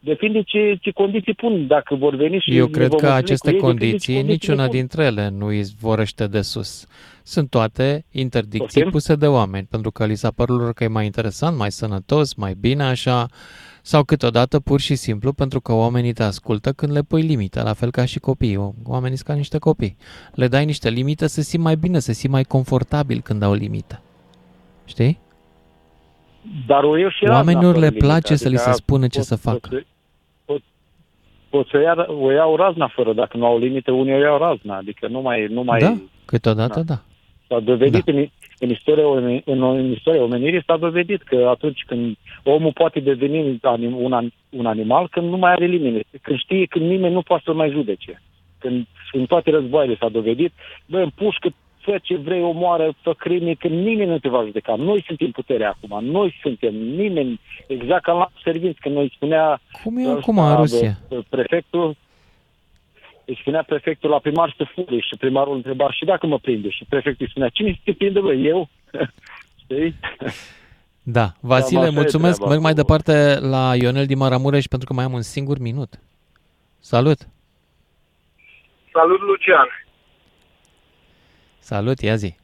Depinde ce condiții pun, dacă vor veni și... Eu cred că aceste condiții, niciuna dintre ele nu îi vorăște de sus. Sunt toate interdicții puse de oameni, pentru că li s-a părut lor că e mai interesant, mai sănătos, mai bine așa, sau câteodată pur și simplu pentru că oamenii te ascultă când le pui limite, la fel ca și copiii. Oamenii sunt ca niște copii. Le dai niște limite, se simt mai bine, se simt mai confortabil când au limite. Știi? Dar oamenilor le place să li se spună ce să facă. Pot să o iau razna fără, dacă nu au limite, unii o iau razna, adică nu mai... Da, câteodată da. S-a dovedit în istoria omenirii, s-a dovedit că atunci când omul poate deveni un animal, când nu mai are limite, când știe, când nimeni nu poate să mai judece. Când în toate războaiele s-a dovedit, băi, împușcă ce vrei, omoară, fă crime, că nimeni nu te va judeca. Noi suntem puterea acum, nimeni, exact ca la Servinți, când noi spunea... Cum e acum în Rusia? Prefectul la primar să fure și primarul întreba, și dacă mă prinde? Și prefectul îi spunea, cine te prinde, bă, eu? Știi? Da, Vasile, mulțumesc, merg mai departe la Ionel din Maramureș, pentru că mai am un singur minut. Salut! Salut, Lucian! Salut, ia zi.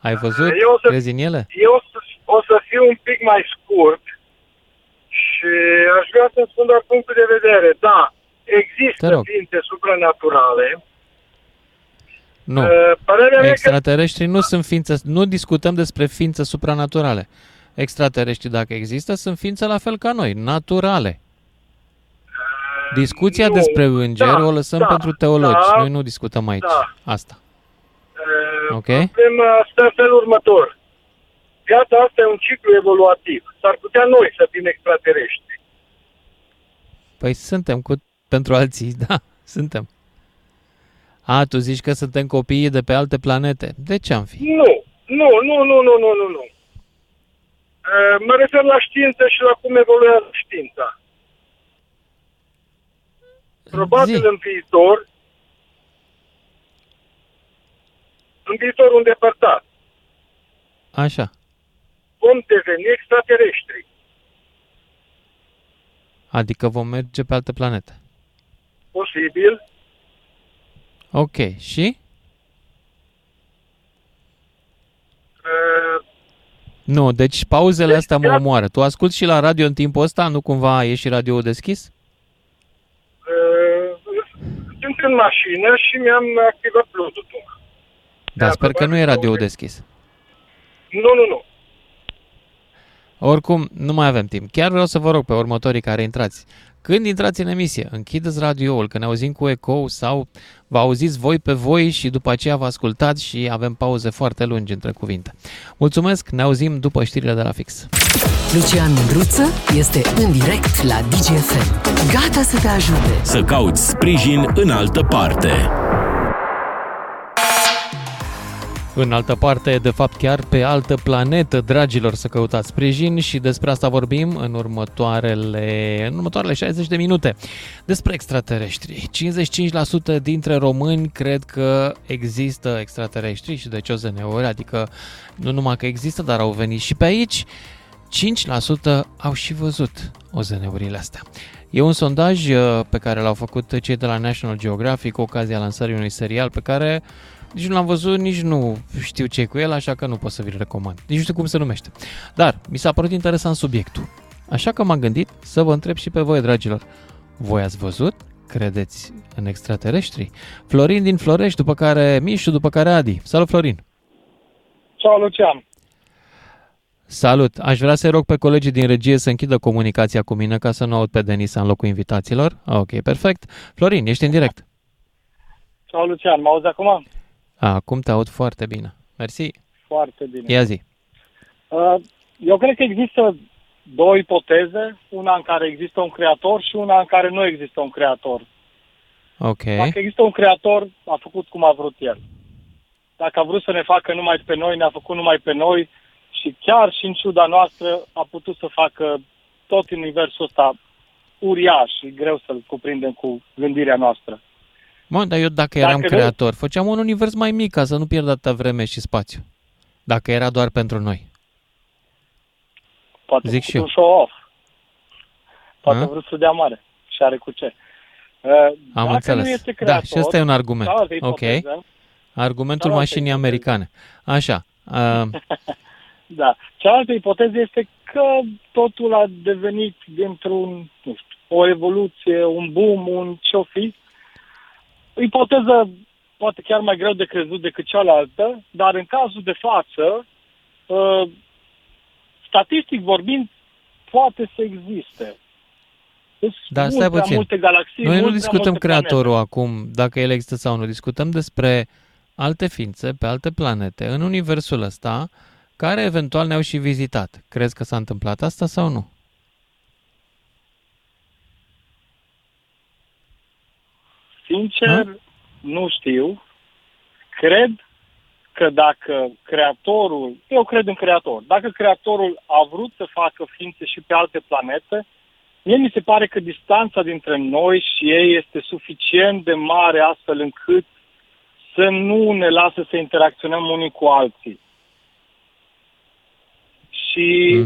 Ai văzut? Crezi în ele? Eu o să fiu un pic mai scurt și aș vrea să-mi spun doar punctul de vedere. Da, există ființe supranaturale. Nu. Extraterestrii nu sunt ființe, nu discutăm despre ființe supranaturale. Extraterestrii, dacă există, sunt ființe la fel ca noi, naturale. Discuția despre îngeri o lăsăm pentru teologi. Noi nu discutăm aici asta. Problema stă în felul următor. Viața asta e un ciclu evoluativ. S-ar putea noi să fim extraterestri. Păi suntem pentru alții, da, suntem. A, tu zici că suntem copiii de pe alte planete. De ce am fi? Nu. Mă refer la știință și la cum evoluează știința. Probabil în viitor... În viitorul îndepărtat. Așa. Vom deveni extraterestri. Adică vom merge pe alte planete. Posibil. Ok. Și? Nu, deci pauzele deci, astea mă omoară. Tu asculti și la radio în timpul ăsta? Nu cumva e și radio deschis? Sunt în mașină și mi-am activat Bluetooth-ul. Dar sper că nu e radio deschis. Nu. Oricum, nu mai avem timp. Chiar vreau să vă rog pe următorii care intrați. Când intrați în emisie, închideți radioul, că ne auzim cu ecou sau vă auziți voi pe voi și după aceea vă ascultați și avem pauze foarte lungi între cuvinte. Mulțumesc, ne auzim după știrile de la fix. Lucian Mîndruță este în direct la DGFM. Gata să te ajute să cauți sprijin în altă parte. În altă parte, de fapt chiar pe altă planetă, dragilor, să căutați sprijin și despre asta vorbim în următoarele 60 de minute. Despre extraterestri. 55% dintre români cred că există extraterestri și de ce OZN-uri, adică nu numai că există, dar au venit și pe aici. 5% au și văzut OZN-urile astea. E un sondaj pe care l-au făcut cei de la National Geographic cu ocazia lansării unui serial pe care nici nu l-am văzut, nici nu știu ce e cu el, așa că nu pot să vi-l recomand. Nici nu știu cum se numește. Dar mi s-a părut interesant subiectul. Așa că m-am gândit să vă întreb și pe voi, dragilor. Voi ați văzut? Credeți în extraterestri? Florin din Florești, după care Mișu, după care Adi. Salut, Florin! Ciao, Lucian! Salut! Aș vrea să-i rog pe colegii din regie să închidă comunicația cu mine ca să nu aud pe Denisa în locul invitaților. Ok, perfect. Florin, ești în direct. Ciao, Lucian! Mă auzi acum? Acum te aud foarte bine. Mersi. Foarte bine. Ia zi. Eu cred că există două ipoteze, una în care există un creator și una în care nu există un creator. Ok. Dacă există un creator, a făcut cum a vrut el. Dacă a vrut să ne facă numai pe noi, ne-a făcut numai pe noi și chiar și în ciuda noastră a putut să facă tot universul ăsta uriaș și greu să-l cuprindem cu gândirea noastră. Mă, dar eu dacă eram creator, făceam un univers mai mic ca să nu pierd atâta vreme și spațiu. Dacă era doar pentru noi. Poate zic și eu. Un show-off. Poate a vrut să dea mare și are cu ce. Am înțeles. Nu este creator, da, și ăsta e un argument. Ok. Argumentul mașinii americane. Așa. Da. Cealaltă ipoteză este că totul a devenit dintr-un, nu știu, o evoluție, un boom, un ce-o fi. Ipoteză poate chiar mai greu de crezut decât cealaltă, dar în cazul de față, statistic vorbind, poate să existe. Da, stai puțin. Multe galaxii, noi nu discutăm creatorul acum, dacă el există sau nu. Discutăm despre alte ființe pe alte planete, în universul ăsta, care eventual ne-au și vizitat. Crezi că s-a întâmplat asta sau nu? Sincer, nu știu. Cred că dacă creatorul... Eu cred în creator. Dacă creatorul a vrut să facă ființe și pe alte planete, mie mi se pare că distanța dintre noi și ei este suficient de mare astfel încât să nu ne lasă să interacționăm unii cu alții. Și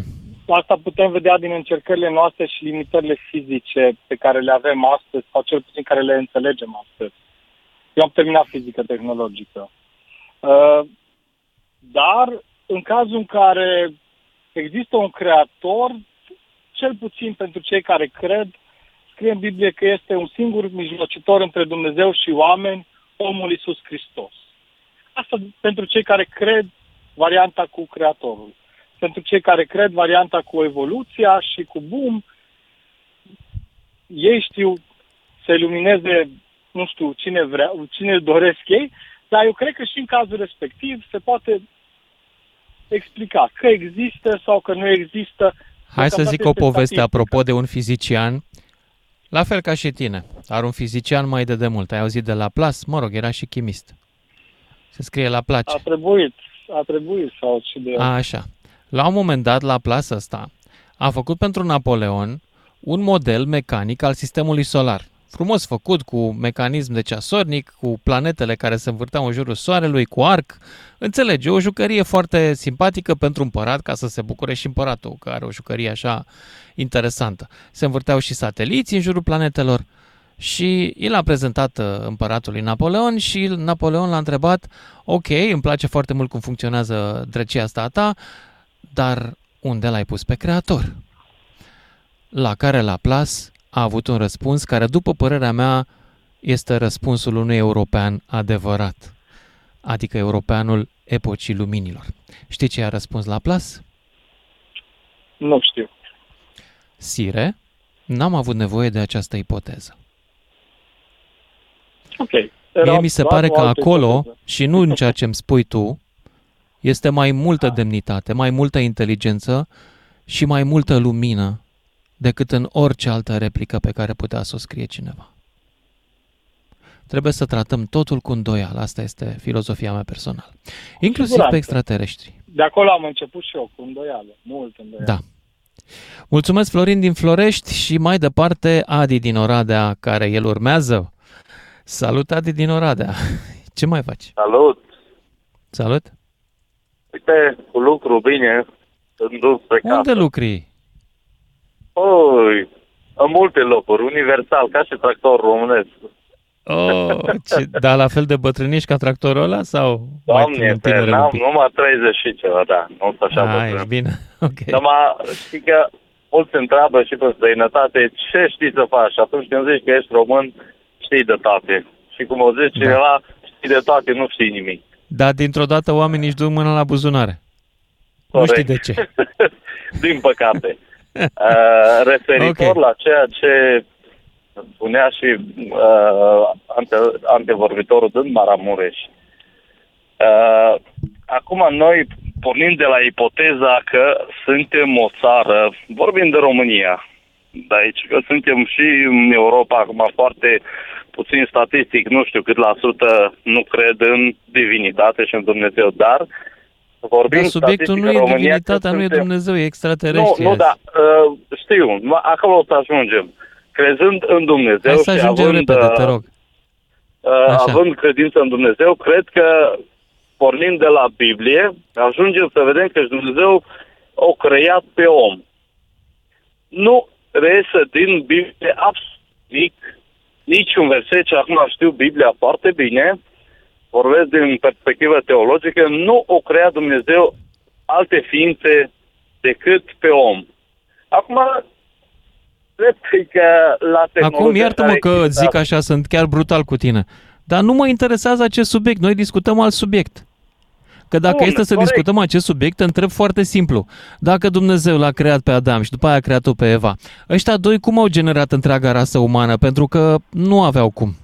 asta putem vedea din încercările noastre și limitările fizice pe care le avem astăzi, sau cel puțin care le înțelegem astăzi. Eu am terminat fizică tehnologică. Dar, în cazul în care există un creator, cel puțin pentru cei care cred, scrie în Biblie că este un singur mijlocitor între Dumnezeu și oameni, omul Iisus Hristos. Asta pentru cei care cred varianta cu creatorul. Pentru cei care cred varianta cu evoluția și cu boom, ei știu să ilumineze, nu știu, cine vrea, cine doresc ei, dar eu cred că și în cazul respectiv se poate explica că există sau că nu există. Hai să zic o poveste apropo de un fizician, la fel ca și tine, dar un fizician mai de demult. Ai auzit de Laplace? Mă rog, era și chimist. Se scrie Laplace. A trebuit sau și de... Așa. La un moment dat, Laplace ăsta a făcut pentru Napoleon un model mecanic al sistemului solar. Frumos făcut, cu mecanism de ceasornic, cu planetele care se învârteau în jurul soarelui, cu arc. Înțelege, o jucărie foarte simpatică pentru împărat, ca să se bucure și împăratul, că are o jucărie așa interesantă. Se învârteau și sateliții în jurul planetelor. Și el a prezentat împăratului Napoleon și Napoleon l-a întrebat: ok, îmi place foarte mult cum funcționează drăcia asta a ta, Dar unde l-ai pus pe creator? La care Laplace a avut un răspuns care, după părerea mea, este răspunsul unui european adevărat, adică europeanul epocii luminilor. Știi ce i-a răspuns Laplace? Nu știu. Sire, n-am avut nevoie de această ipoteză. Ok. Mie mi se pare că acolo, și nu în ceea ce îmi spui tu, este mai multă demnitate, mai multă inteligență și mai multă lumină decât în orice altă replică pe care putea să o scrie cineva. Trebuie să tratăm totul cu îndoială. Asta este filozofia mea personală. Inclusiv pe extraterestri. De acolo am început și eu, cu îndoială. Mult îndoială. Da. Mulțumesc, Florin din Florești, și mai departe Adi din Oradea, care el urmează. Salut, Adi din Oradea. Ce mai faci? Salut! Salut! Uite, cu lucru, bine, sunt dus pe casă. Unde lucri? Oi, în multe locuri, universal, ca și tractorul românesc. Oh, dar la fel de bătrâniști ca tractorul ăla sau? Doamne, am numai 30 și ceva, da, nu sunt așa bătrân. Ești bine, ok. Numai, știi că mulți întreabă și pe străinătate, ce știi să faci? Atunci când zici că ești român, știi de toate. Și cum o zici cineva, știi de toate, nu știi nimic. Dar dintr-o dată oamenii își duc mâna la buzunare. Corect. Nu știi de ce. Din păcate. Referitor la ceea ce spunea și antevorbitorul din Maramureș. Acum noi pornim de la ipoteza că suntem o țară, vorbim de România, de aici, că suntem și în Europa, acum foarte puțin statistic, nu știu cât la sută nu cred în divinitate și în Dumnezeu, dar vorbim, dar subiectul nu e divinitatea, nu e Dumnezeu, e extraterestri. Nu, da, știu, acolo o să ajungem. Crezând în Dumnezeu și având, repede, te rog. Având credință în Dumnezeu, cred că pornind de la Biblie, ajungem să vedem că Dumnezeu o creat pe om. Nu reiese din Biblie absolut niciun verset, și acum știu Biblia foarte bine, vorbesc din perspectivă teologică, nu o crea Dumnezeu alte ființe decât pe om. Acum, cred că la tehnologie... Acum, iartă-mă că zic așa, sunt chiar brutal cu tine, dar nu mă interesează acest subiect, noi discutăm alt subiect. Că dacă este să discutăm acest subiect, te întreb foarte simplu. Dacă Dumnezeu l-a creat pe Adam și după aia a creat-o pe Eva, ăștia doi cum au generat întreaga rasă umană? Pentru că nu aveau cum.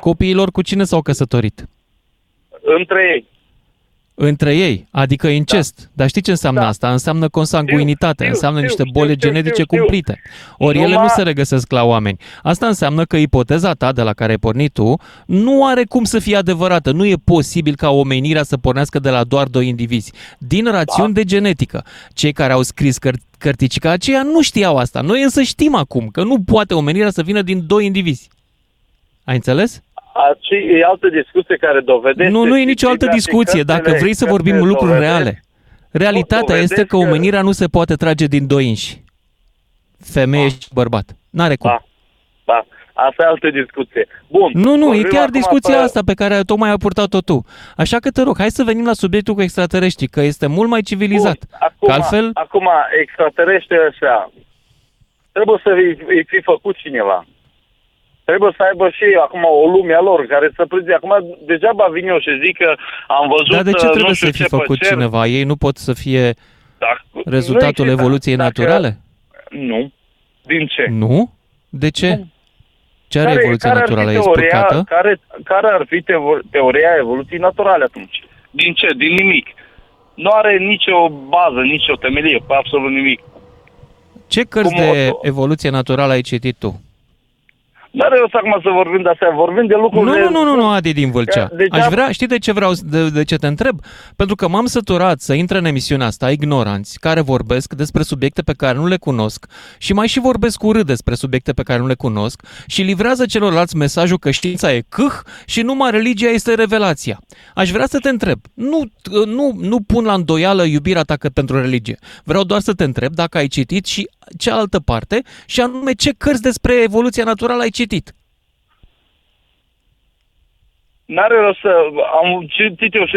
Copiilor cu cine s-au căsătorit? Între ei. Între ei, adică incest. Da. Dar știi ce înseamnă asta? Înseamnă consanguinitate, înseamnă niște boli genetice cumplite. Ori ele nu se regăsesc la oameni. Asta înseamnă că ipoteza ta de la care ai pornit tu nu are cum să fie adevărată. Nu e posibil ca omenirea să pornească de la doar doi indivizi. Din rațiuni de genetică. Cei care au scris cărticica aceea nu știau asta. Noi însă știm acum că nu poate omenirea să vină din doi indivizi. Ai înțeles? E altă discuție care dovedește... Nu e nicio altă discuție. Dacă vrei să vorbim lucruri reale, realitatea este că omenirea nu se poate trage din doi înși. Femeie și bărbat. N-are cum. Da. Asta e altă discuție. Bun. Nu, e chiar discuția asta pe care tocmai ai purtat-o tu. Așa că te rog, hai să venim la subiectul cu extraterestri, că este mult mai civilizat. Bun. Acum, extraterestri așa, trebuie să îi fi făcut cineva. Trebuie să aibă și acum o lume a lor care să prinde. Acum degeaba vin eu și zic că am văzut... Dar de ce trebuie să fie făcut cineva? Ei nu pot să fie rezultatul evoluției naturale? Nu. Din ce? Nu? De ce? Nu. Ce are evoluția naturală? E spurcată? Care ar fi teoria evoluției naturale atunci? Din ce? Din nimic. Nu are nicio bază, nicio temelie, pe absolut nimic. Ce cărți de evoluție naturală ai citit tu? Dar eu să acum să vorbim de astea, vorbim de lucruri... Nu, Adi din Vâlcea. Aș vrea, știi de ce vreau, de ce te întreb? Pentru că m-am săturat să intre în emisiunea asta ignoranți care vorbesc despre subiecte pe care nu le cunosc și mai și vorbesc urât despre subiecte pe care nu le cunosc și livrează celorlalți mesajul că știința e câh și numai religia este revelația. Aș vrea să te întreb, nu pun la îndoială iubirea ta pentru religie. Vreau doar să te întreb dacă ai citit și cealaltă parte, și anume ce cărți despre evoluția naturală ai citit. N-are rost să... Am citit eu și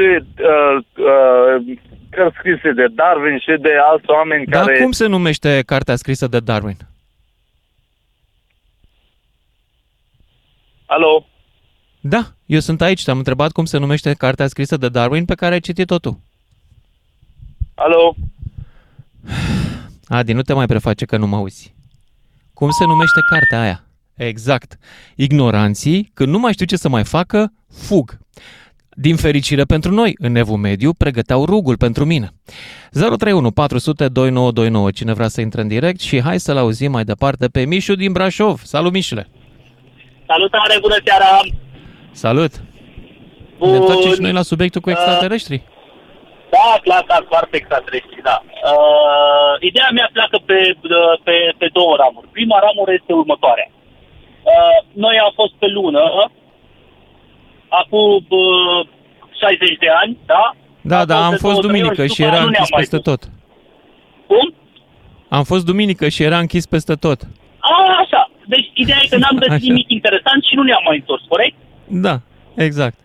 cărți scrise de Darwin și de alți oameni care... Dar cum se numește cartea scrisă de Darwin? Alo? Da, eu sunt aici. Te-am întrebat cum se numește cartea scrisă de Darwin pe care ai citit-o tu. Alo? Adi, nu te mai preface că nu mă auzi. Cum se numește cartea aia? Exact. Ignoranții, când nu mai știu ce să mai facă, fug. Din fericire pentru noi, în Evul Mediu, pregăteau rugul pentru mine. 031 400 2929. Cine vrea să intre în direct și hai să-l auzim mai departe pe Mișu din Brașov. Salut, Mișule! Salutare, bună seara! Salut! Ne întoarcem și noi la subiectul cu extraterestri. Da, clasa foarte extraterestri, da. Ideea mea pleacă pe două ramuri. Prima ramură este următoarea. Noi am fost pe lună acum 60 de ani, da? Da, da, am fost duminică și era închis peste tot. Cum? Am fost duminică și era închis peste tot. A, așa. Deci ideea e că n-am găsit nimic interesant și nu ne-am mai întors, corect? Da, exact.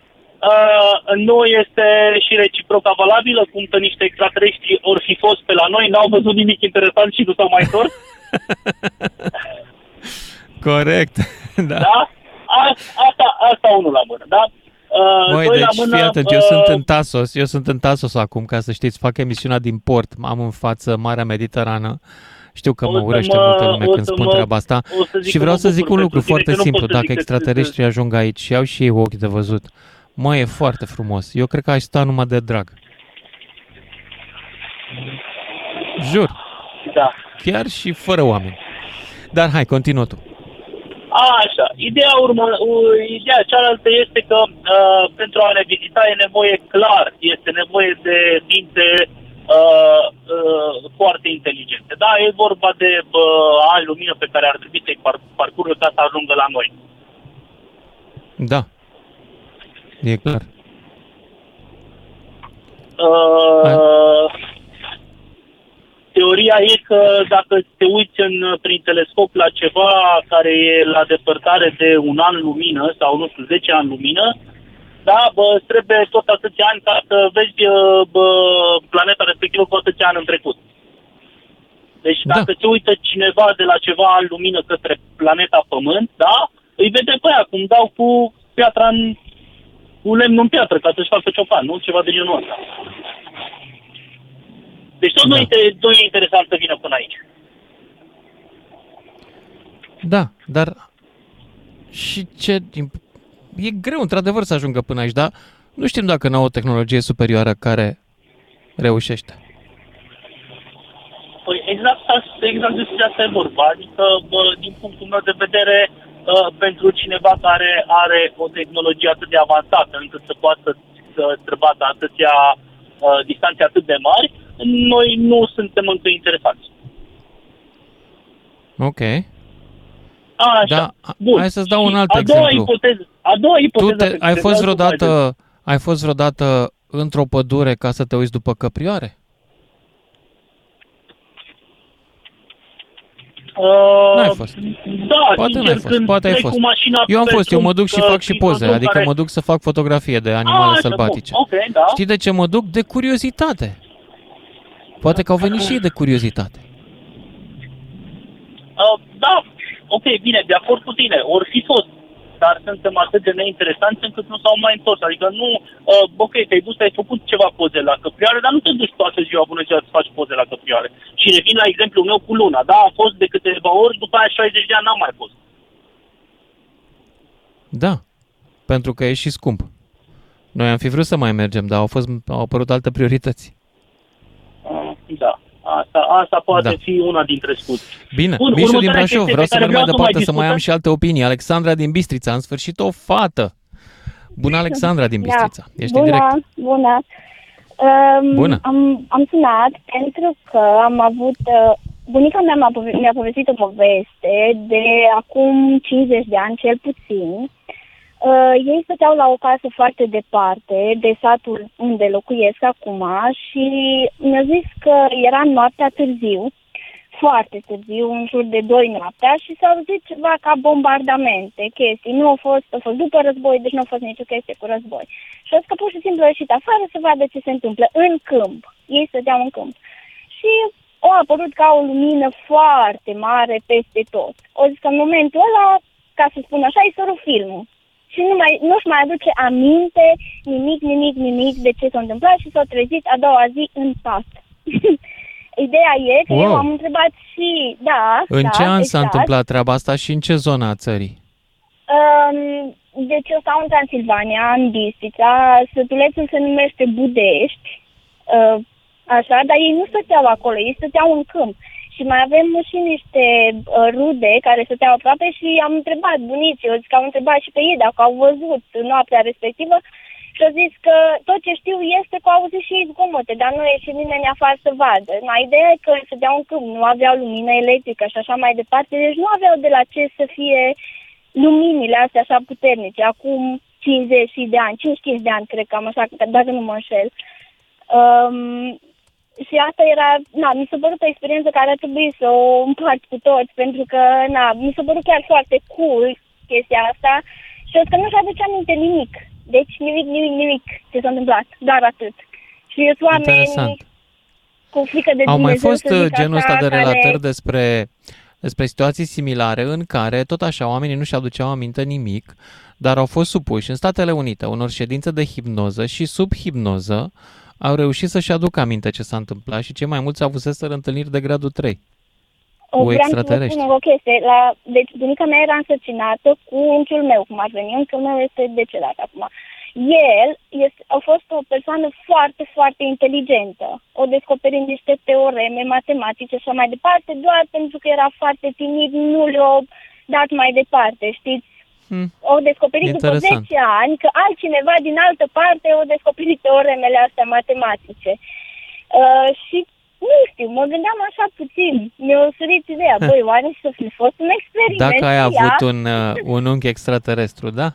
Noi este și reciproca valabilă, cum că niște extraterestri ori fi fost pe la noi, n-au văzut nimic interesant și nu s-au mai întors. Corect, da. Da? Asta unul la mână, da? Băi, deci, la mână, fii atent, eu sunt în Tasos acum, ca să știți, fac emisiunea din port, am în față Marea Mediterană, știu că mă urăște multă lume când spun treaba asta și vreau să zic un lucru foarte simplu, dacă extraterestrii ajung aici și au și ei ochi de văzut, măi, e foarte frumos, eu cred că aș sta numai de drag. Jur, da. Chiar și fără oameni. Dar hai, continuă tu. Așa, ideea cealaltă este că pentru a ne vizita e nevoie, clar, este nevoie de minte foarte inteligente. Da, e vorba de ani lumină pe care ar trebui să-i parcurgă ca să ajungă la noi. Da, e clar. Teoria e că dacă te uiți prin telescop la ceva care e la depărtare de un an lumină sau, nu știu, 10 ani lumină, da, bă, trebuie tot atâția ani ca să vezi planeta respectivă cu atâția ani în trecut. Deci dacă se uită cineva de la ceva ani lumină către planeta Pământ, da, îi vede pe aia, cum dau cu piatra în... cu lemnul în piatră ca să-și facă ciocan, nu? Ceva de genul ăsta. Deci tot nu e interesant să vină până aici. Da, dar și ce... E greu, într-adevăr, să ajungă până aici, dar nu știm dacă n-au o tehnologie superioară care reușește. Păi exact despre asta e vorba. Adică, din punctul meu de vedere, pentru cineva care are o tehnologie atât de avansată încât să poată să străbată atâția distanțe atât de mari, noi nu suntem încă interesați. Ok. Așa. Da, bun. Hai să-ți dau un alt exemplu. A doua ipoteză. Ai fost vreodată într-o pădure ca să te uiți după căprioare? N-ai fost. Da, poate n-ai fost, poate ai fost. Eu am fost, eu mă duc și fac și poze, adică mă duc să fac fotografie de animale sălbatice. Okay, da. Știi de ce mă duc? De curiozitate. Poate că au venit și ei de curiozitate. Da, ok, bine, de acord cu tine, ori fi fost, dar suntem atât de neinteresanți încât nu s-au mai întors. Adică nu, ok, te-ai dus, ai făcut ceva poze la căprioare, dar nu te duci toată ziua bună ziua să faci poze la căprioare. Și revin la exemplul meu cu luna, da, am fost de câteva ori, după aia 60 de ani n-am mai fost. Da, pentru că e și scump. Noi am fi vrut să mai mergem, dar au apărut alte priorități. Da, asta poate fi una dintre scuze. Bine, Mișu din Brașov, vreau să merg mai departe să mai am și alte opinii. Alexandra din Bistrița, în sfârșit o fată. Bună, Alexandra din Bistrița, da. Ești în direct. Bună, bună. Am sunat pentru că am avut, bunica mea mi-a povestit o poveste de acum 50 de ani cel puțin. Ei stăteau la o casă foarte departe de satul unde locuiesc acum și mi-a zis că era noaptea târziu foarte târziu, în jur de 2 noaptea, și s-au auzit ceva ca bombardamente, chestii. Nu a fost după război, deci nu a fost nicio chestie cu război. Și a zis că pur și simplu a ieșit afară să vadă ce se întâmplă în câmp. Ei stăteau în câmp. Și a apărut ca o lumină foarte mare peste tot. O zis că în momentul ăla, ca să spun așa, i s-a rupt filmul. Și nu-și mai aduce aminte nimic de ce s-a întâmplat și s-a trezit a doua zi în pat. Ideea e că eu am întrebat și... ce an s-a întâmplat treaba asta și în ce zona a țării? Deci eu stau în Transilvania, în Bistrița. Sătulețul se numește Budești. Așa, dar ei nu stăteau acolo, ei stăteau în câmp. Și mai avem și niște rude care stăteau aproape și am întrebat bunicii, eu zic că au întrebat și pe ei dacă au văzut noaptea respectivă și au zis că tot ce știu este că au auzit și ei zgomote, dar nu a ieșit nimeni afară să vadă. Ideea e că stăteau în câmp, nu aveau lumină electrică și așa mai departe, deci nu aveau de la ce să fie luminile astea așa puternice. Acum 55 de ani, cred că am așa, dacă nu mă înșel. Și asta era, mi s-a părut o experiență care ar trebui să o împart cu toți, pentru că, mi s-a părut chiar foarte cool chestia asta și că nu-și aducea aminte nimic. Deci nimic ce s-a întâmplat, doar atât. Și eu sunt oameni cu frică de Dumnezeu. Au mai fost genul ăsta de relatări despre situații similare în care, tot așa, oamenii nu-și aduceau aminte nimic, dar au fost supuși în Statele Unite unor ședințe de hipnoză și sub hipnoză au reușit să-și aducă aminte ce s-a întâmplat și cei mai mulți au avuseseră întâlniri de gradul 3 cu extraterestri. Vreau să vă spun o chestie. Deci, bunica mea era însărcinată cu unchiul meu, cum ar veni. Unchiul meu este decedat acum. A fost o persoană foarte, foarte inteligentă. O descoperim niște teoreme matematice și așa mai departe, doar pentru că era foarte timid, nu le-a dat mai departe, știți? O descoperit după 10 ani, că altcineva din altă parte o descoperit teoremele astea matematice. Și nu știu, mă gândeam așa puțin, mi-a surit ideea, băi, oare să fi fost un experiment. Dacă ai avut un unchi extraterestru, da?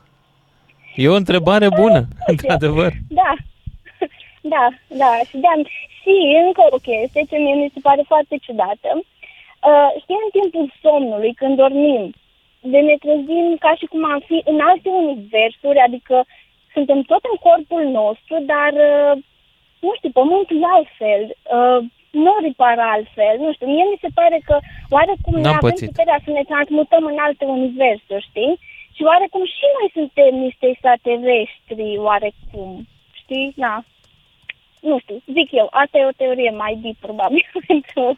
E o întrebare bună, într-adevăr. Da. Și încă o chestie ce mie mi se pare foarte ciudată. Știi, în timpul somnului, când dormim, de ne trezim ca și cum am fi în alte universuri, adică suntem tot în corpul nostru, dar, nu știu, pământul e altfel, noripul are altfel, nu știu, mie mi se pare că oarecum ne avem puterea să ne transmutăm în alte universuri, știi? Și oarecum și noi suntem niște extraterestri, oarecum, știi? Nu știu, zic eu, asta e o teorie mai deep, probabil, pentru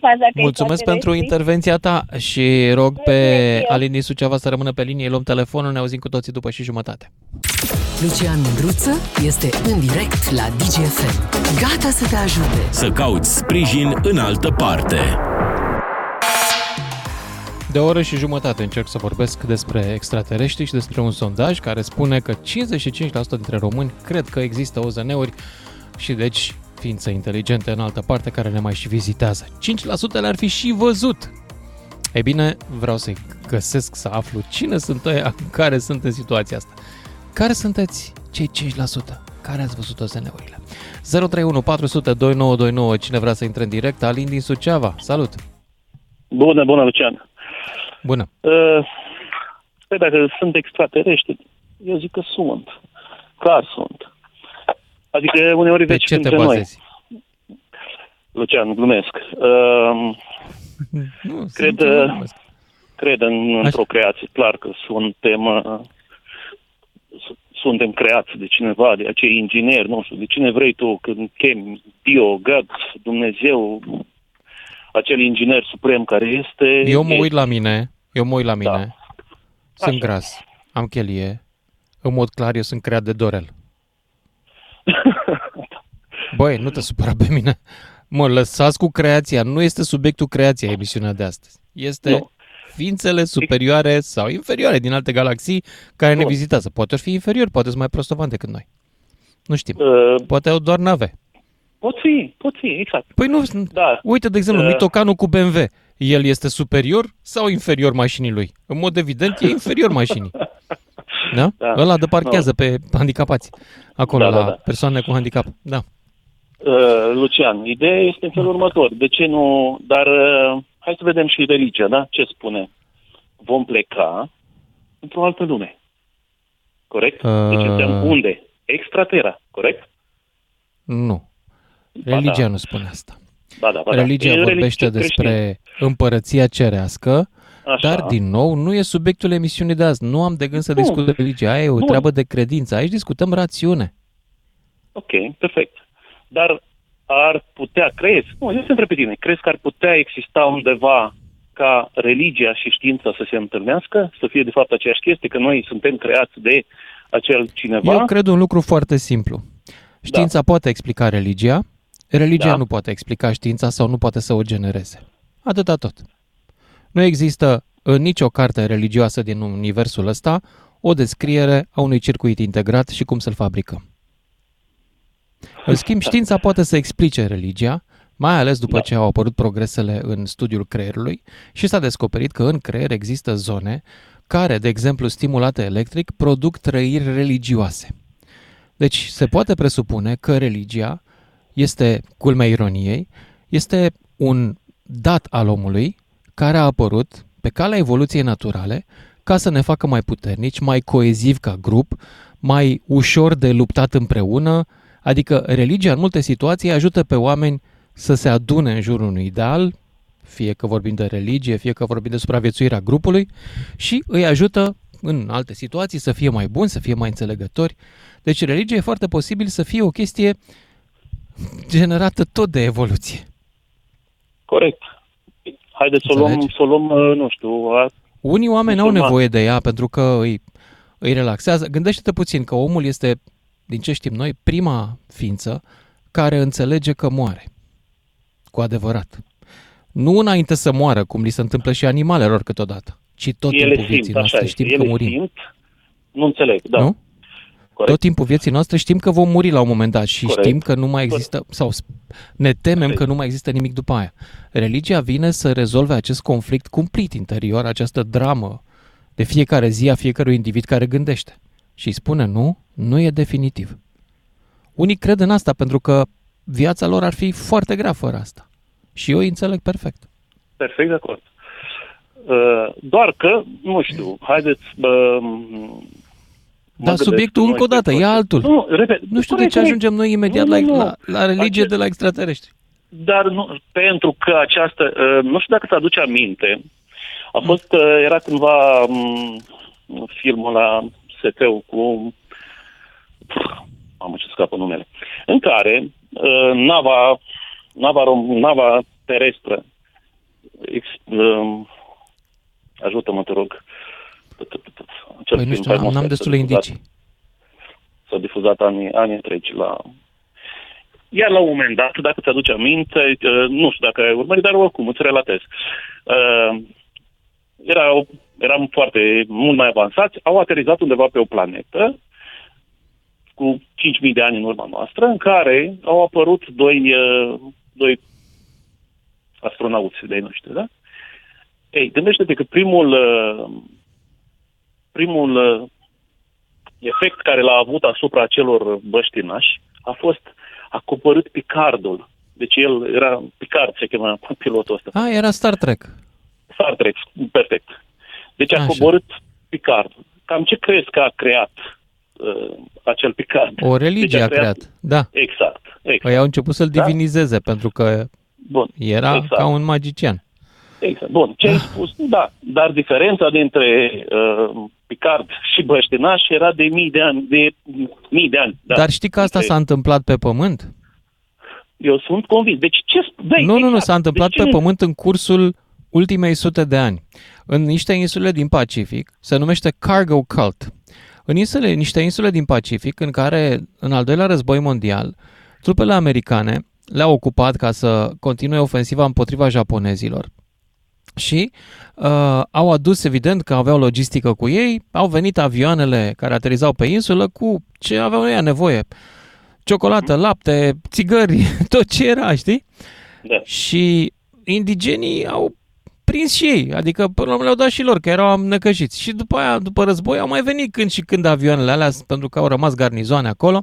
faza că mulțumesc pentru intervenția ta și rog pe Alin Suceava să rămână pe linie, luăm telefonul, ne auzim cu toții după și jumătate. Lucian Mîndruță este în direct la DGFM. Gata să te ajute să cauți sprijin în altă parte. De o oră și jumătate încerc să vorbesc despre extraterestri și despre un sondaj care spune că 55% dintre români cred că există OZN-uri și deci ființe inteligente în altă parte care ne mai și vizitează. 5% le-ar fi și văzut. Ei bine, vreau să-i găsesc, să aflu cine sunt ăia care sunt în situația asta. Care sunteți cei 5% care ați văzut OZN-urile? 031 400 2929. Cine vrea să intre în direct? Alin din Suceava, salut! Bună, Lucian! Bună! Păi dacă sunt extraterestri, eu zic că sunt. Clar sunt. Adică uneori veci între noi. Lucian, glumesc. Cred în procreație. Clar că suntem creați de cineva, de acei ingineri, nu știu, de cine vrei tu când chemi Dio, God, Dumnezeu, acel inginer suprem care este... Eu mă uit la mine. Da. Sunt gras, am chelie. În mod clar, eu sunt creat de Dorel. Băi, nu te supăra pe mine. Mă, lăsați cu creația. Nu este subiectul creația emisiunea de astăzi. Este ființele superioare sau inferioare din alte galaxii care ne vizitează. Poate ori fi inferior, poate sunt mai prostovan decât noi. Nu știm. Poate au doar nave. Pot fi, exact. Păi nu, uite, de exemplu, mitocanul cu BMW. El este superior sau inferior mașinii lui? În mod evident, e inferior mașinii. Da? Ăla de parchează pe handicapați. Acolo, la persoanele cu handicap. Da. Lucian, ideea este în felul următor. De ce nu... Dar hai să vedem și religia, da? Ce spune? Vom pleca într-o altă lume. Corect? Deci suntem unde? Extraterra, corect? Nu. Religia nu spune asta. Ba da. Religia vorbește despre împărăția cerească. Așa. Dar, din nou, nu e subiectul emisiunii de azi. Nu am de gând să discut religia. Aia e o treabă de credință. Aici discutăm rațiune. Ok, perfect. Dar ar putea, crezi? Nu, eu sunt pe tine. Crezi că ar putea exista undeva ca religia și știința să se întâlnească? Să fie, de fapt, aceeași chestie? Că noi suntem creați de acel cineva? Eu cred un lucru foarte simplu. Știința poate explica religia. Religia nu poate explica știința sau nu poate să o genereze. Atâta tot. Nu există în nicio carte religioasă din universul ăsta o descriere a unui circuit integrat și cum să-l fabricăm. În schimb, știința poate să explice religia, mai ales după ce au apărut progresele în studiul creierului și s-a descoperit că în creier există zone care, de exemplu, stimulate electric, produc trăiri religioase. Deci se poate presupune că religia este, culmea ironiei, este un dat al omului care a apărut pe calea evoluției naturale ca să ne facă mai puternici, mai coezivi ca grup, mai ușor de luptat împreună. Adică religia în multe situații ajută pe oameni să se adune în jurul unui ideal, fie că vorbim de religie, fie că vorbim de supraviețuirea grupului, și îi ajută în alte situații să fie mai buni, să fie mai înțelegători. Deci religia e foarte posibil să fie o chestie generată tot de evoluție. Corect. Haideți să o luăm, nu știu... Unii oameni au nevoie de ea pentru că îi relaxează. Gândește-te puțin că omul este, din ce știm noi, prima ființă care înțelege că moare. Cu adevărat. Nu înainte să moară, cum li se întâmplă și animalelor câteodată, ci tot timpul vieții noastre știm că murim. Nu înțeleg, da. Nu? Corect. Tot timpul vieții noastre știm că vom muri la un moment dat și știm că nu mai există, sau ne temem că nu mai există nimic după aia. Religia vine să rezolve acest conflict cumplit interior, această dramă de fiecare zi a fiecărui individ care gândește. Și îi spune nu e definitiv. Unii cred în asta pentru că viața lor ar fi foarte grea fără asta. Și eu îi înțeleg perfect. Perfect de acord. Doar că, nu știu, haideți... Dar subiectul încă o dată, e altul. Nu știu de ce ajungem noi imediat la religie de la extraterestri. Dar nu, pentru că această... Nu știu dacă ți-aduce aminte. A fost... Era cândva filmul la SETI-ul cu... Mamă, ce scapă numele. În care nava terestră... Ajută-mă, te rog... Păi nu știu, n-am destule indicii. S-a difuzat anii întregi la... Iar la un moment dat, dacă ți-aduce aminte, nu știu dacă ai urmărit, dar oricum îți relatez. Eram foarte mult mai avansați, au aterizat undeva pe o planetă cu 5.000 de ani în urma noastră, în care au apărut doi astronauți de-ai noștri, da? Ei, gândește-te că primul efect care l-a avut asupra acelor băștinași a fost acopărât Picardul. Deci el era Picard, se chema pilotul ăsta. Era Star Trek. Star Trek, perfect. Deci a coborât Picard. Cam ce crezi că a creat acel Picard? O religie deci a creat, da. Exact. Păi au început să-l divinizeze pentru că era ca un magician. Exact. Bun, ce ai spus? Da. Dar diferența dintre Picard și băștinaș era de mii de ani. Da. Dar știi că asta s-a întâmplat pe Pământ? Eu sunt convins. Deci ce... Nu, s-a întâmplat pe Pământ în cursul ultimei 100 de ani. În niște insule din Pacific, se numește Cargo Cult. În niște insule din Pacific, în care, în al doilea război mondial, trupele americane le-au ocupat ca să continue ofensiva împotriva japonezilor. Și au adus, evident că aveau logistică cu ei, au venit avioanele care aterizau pe insulă cu ce aveau ei nevoie. Ciocolată, lapte, țigări, tot ce era, știi? Da. Și indigenii au prins și ei, adică până la urmă le-au dat și lor, că erau necăjiți. Și după aia, după război, au mai venit când și când avioanele alea, pentru că au rămas garnizoane acolo.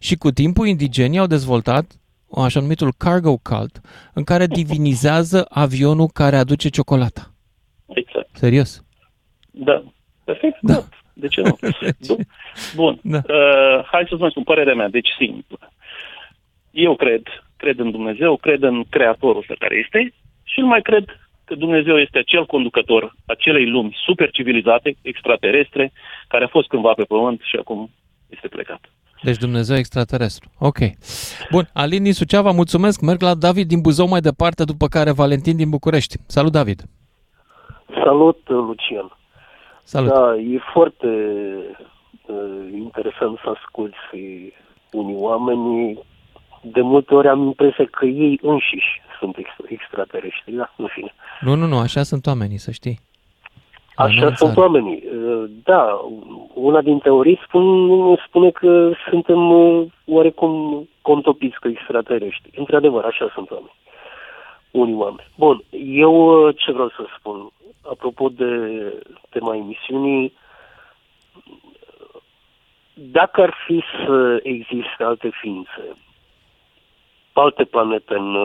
Și cu timpul indigenii au dezvoltat așa numitul Cargo Cult, în care divinizează avionul care aduce ciocolata. Exact. Serios? Da. Perfect. Da. De ce nu? Bun. Da. Hai să-ți mai spun părerea mea. Deci, simplu. Eu cred în Dumnezeu, cred în Creatorul ăsta care este și nu mai cred că Dumnezeu este acel conducător acelei lumi supercivilizate, extraterestre, care a fost cândva pe pământ și acum este plecat. Deci Dumnezeu extraterestru. Ok. Bun. Alin din Suceava, mulțumesc. Merg la David din Buzău mai departe, după care Valentin din București. Salut, David. Salut, Lucian. Salut. Da, e foarte interesant să asculți unii oameni. De multe ori am impresia că ei înșiși sunt extraterestri, da? În fine. Nu, așa sunt oamenii, să știi. Așa sunt oamenii. Da, una din teorii spune că suntem oarecum contopiți cu extraterestri. Într-adevăr, așa sunt oamenii. Unii oameni. Bun, eu ce vreau să spun? Apropo de tema emisiunii, dacă ar fi să existe alte ființe, alte planete în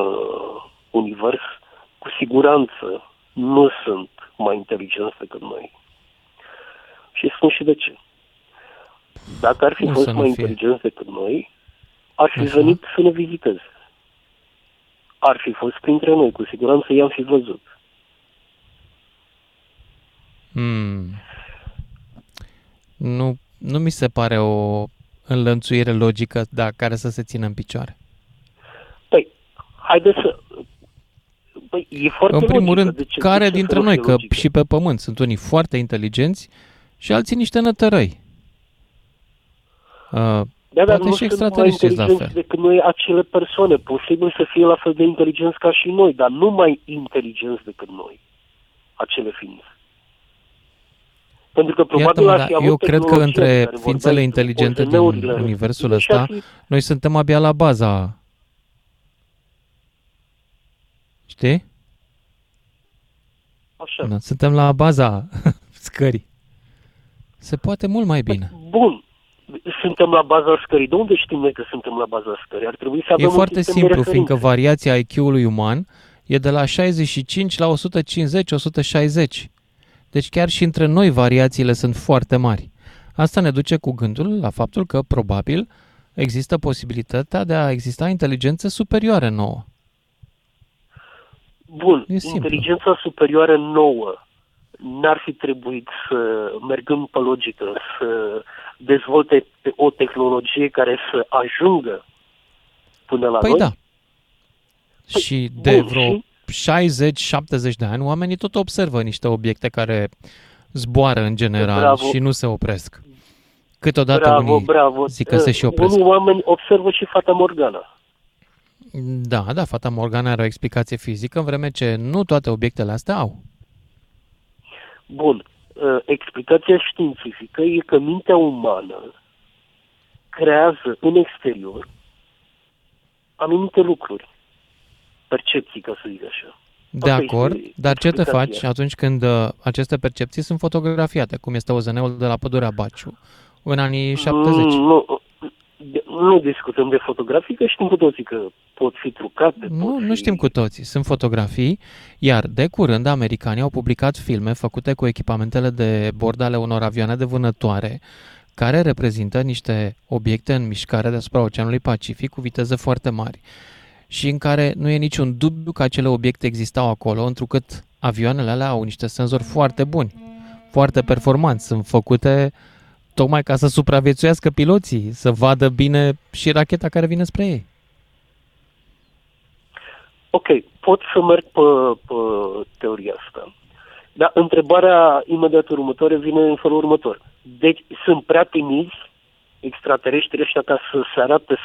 univers, cu siguranță nu sunt mai inteligenți decât noi. Și spun și de ce. Dacă ar fi fost mai inteligenți decât noi, ar fi venit să ne viziteze. Ar fi fost printre noi, cu siguranță i-am fi văzut. Nu mi se pare o înlănțuire logică care să se țină în picioare. E foarte în primul logică, rând, care dintre noi, că logică? Și pe pământ sunt unii foarte inteligenți și alții niște nătărăi. Dar nu sunt mai inteligenți decât noi acele persoane. Posibil să fie la fel de inteligenți ca și noi, dar nu mai inteligenți decât noi, acele ființe. Pentru că probabil eu cred că între ființele inteligente din universul ăsta, noi suntem abia la baza. Știi? Așa. Da, suntem la baza scării. Se poate mult mai bine. Bun. Suntem la baza scării. De unde știm noi că suntem la baza scării? Ar trebui să avem un sistem de referință. E foarte simplu, fiindcă variația IQ-ului uman e de la 65 la 150-160. Deci chiar și între noi variațiile sunt foarte mari. Asta ne duce cu gândul la faptul că probabil există posibilitatea de a exista inteligență superioară nouă. Bun, inteligența superioară nouă n-ar fi trebuit să mergând pe logică, să dezvolte o tehnologie care să ajungă până la noi? Da. Și de vreo 60-70 de ani oamenii tot observă niște obiecte care zboară în general și nu se opresc. Câteodată unii zic că se și opresc. Unii oameni observă și Fata Morgana. Da, Fata Morgana are o explicație fizică, în vreme ce nu toate obiectele astea au. Bun. Explicația științifică e că mintea umană creează în exterior anumite lucruri, percepții, ca să zic așa. De acord, dar ce te faci atunci când aceste percepții sunt fotografiate, cum este OZN-ul de la Pădurea Baciu, în anii 70? Nu discutăm de fotografii, că știm cu toții că pot fi trucate. Nu știm cu toții. Sunt fotografii, iar de curând americanii au publicat filme făcute cu echipamentele de bord ale unor avioane de vânătoare care reprezintă niște obiecte în mișcare deasupra Oceanului Pacific cu viteze foarte mari și în care nu e niciun dubiu că acele obiecte existau acolo, întrucât avioanele alea au niște senzori foarte buni, foarte performanți, sunt făcute tocmai ca să supraviețuiască piloții, să vadă bine și racheta care vine spre ei. Ok, pot să merg pe teoria asta. Dar întrebarea imediat următoare vine în felul următor. Deci sunt prea timizi extraterestri ăștia ca să se arate,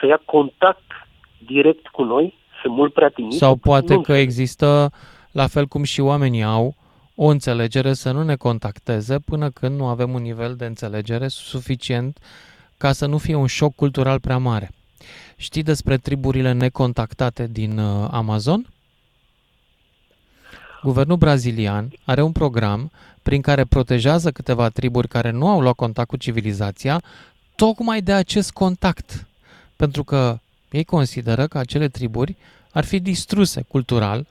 să ia contact direct cu noi? Sunt mult prea timizi? Sau poate că există, la fel cum și oamenii au, o înțelegere să nu ne contacteze până când nu avem un nivel de înțelegere suficient ca să nu fie un șoc cultural prea mare. Știi despre triburile necontactate din Amazon? Guvernul brazilian are un program prin care protejează câteva triburi care nu au luat contact cu civilizația, tocmai de acest contact. Pentru că Ei consideră că acele triburi ar fi distruse cultural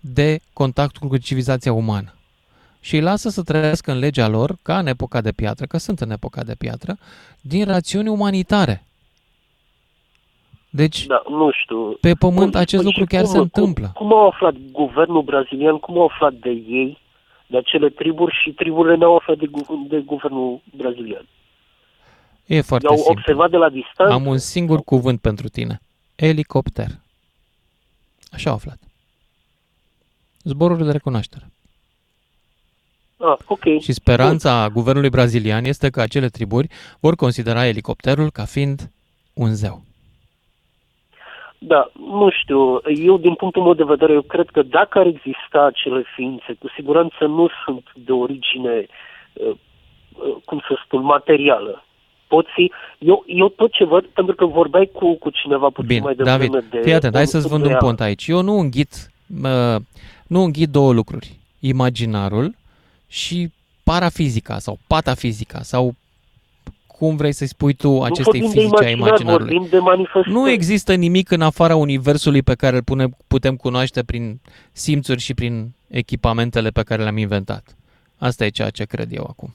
de contactul cu civilizația umană și îi lasă să trăiască în legea lor, ca în epoca de piatră, că sunt în epoca de piatră, din rațiuni umanitare. Deci, da, nu știu. Pe pământ acest lucru chiar se întâmplă. Cum au aflat guvernul brazilian, cum au aflat de ei, de acele triburi, și triburile n-au aflat de guvernul brazilian? E foarte simplu. I-au observat de la distanță. Am un singur cuvânt pentru tine. Elicopter. Așa au aflat. Zboruri de recunoaștere. Ah, okay. Și speranța guvernului brazilian este că acele triburi vor considera elicopterul ca fiind un zeu. Da, nu știu. Eu, din punctul meu de vedere, eu cred că dacă ar exista acele ființe, cu siguranță nu sunt de origine, cum să spun, materială. Pot fi, eu tot ce văd, pentru că vorbeai cu cineva puțin bine, mai devreme. David, fii atent, hai să-ți vând un pont aici. Eu nu înghit două lucruri. Imaginarul și parafizica sau patafizica sau cum vrei să-i spui tu acestei fizice a imaginarului. Nu există nimic în afara universului pe care îl putem cunoaște prin simțuri și prin echipamentele pe care le-am inventat. Asta e ceea ce cred eu acum.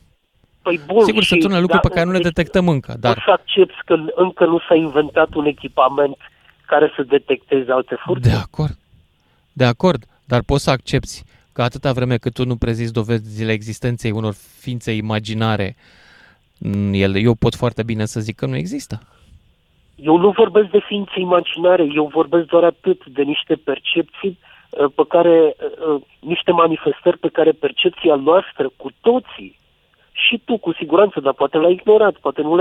Păi bun, sigur, sunt unele lucruri pe care nu le detectăm încă. Dar poți să accepți că încă nu s-a inventat un echipament care să detecteze alte furturi? De acord, dar poți să accepți că atâta vreme cât tu nu prezizi dovezile existenței unor ființe imaginare, eu pot foarte bine să zic că nu există. Eu nu vorbesc de ființe imaginare, eu vorbesc doar atât de niște percepții pe care, niște manifestări pe care percepția noastră cu toții, și tu cu siguranță, dar poate l-ai ignorat, poate nu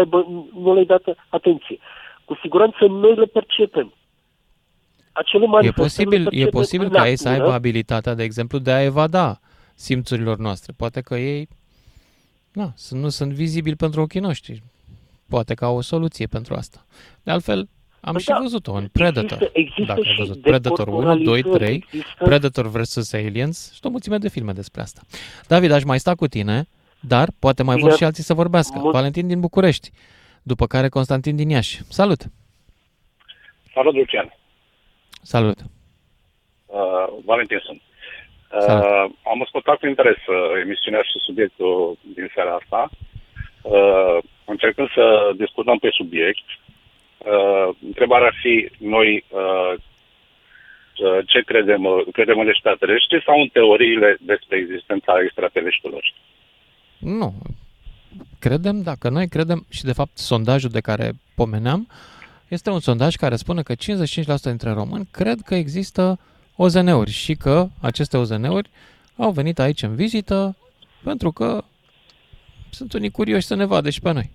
le-ai dat atenție. Cu siguranță noi le percepem. E posibil ca ei să aibă abilitatea, de exemplu, de a evada simțurilor noastre. Poate că ei nu sunt vizibili pentru ochii noștri. Poate că au o soluție pentru asta. De altfel, am văzut-o în Predator. Dacă ai văzut Predator 1, 2, 3, Predator vs. Aliens și o mulțime de filme despre asta. David, aș mai sta cu tine, dar poate mai vor și alții să vorbească. Valentin din București, după care Constantin din Iași. Salut! Salut, Lucian! Salut! Valentin sunt. Am ascultat cu interes emisiunea și subiectul din seara asta, încercând să discutăm pe subiect. Întrebarea ar fi, noi ce credem în extraterestri sau în teoriile despre existența extraterestrilor? Nu. Credem, dacă noi credem, și de fapt sondajul de care pomeneam este un sondaj care spune că 55% dintre români cred că există OZN-uri și că aceste OZN-uri au venit aici în vizită pentru că sunt unii curioși să ne vadă și pe noi.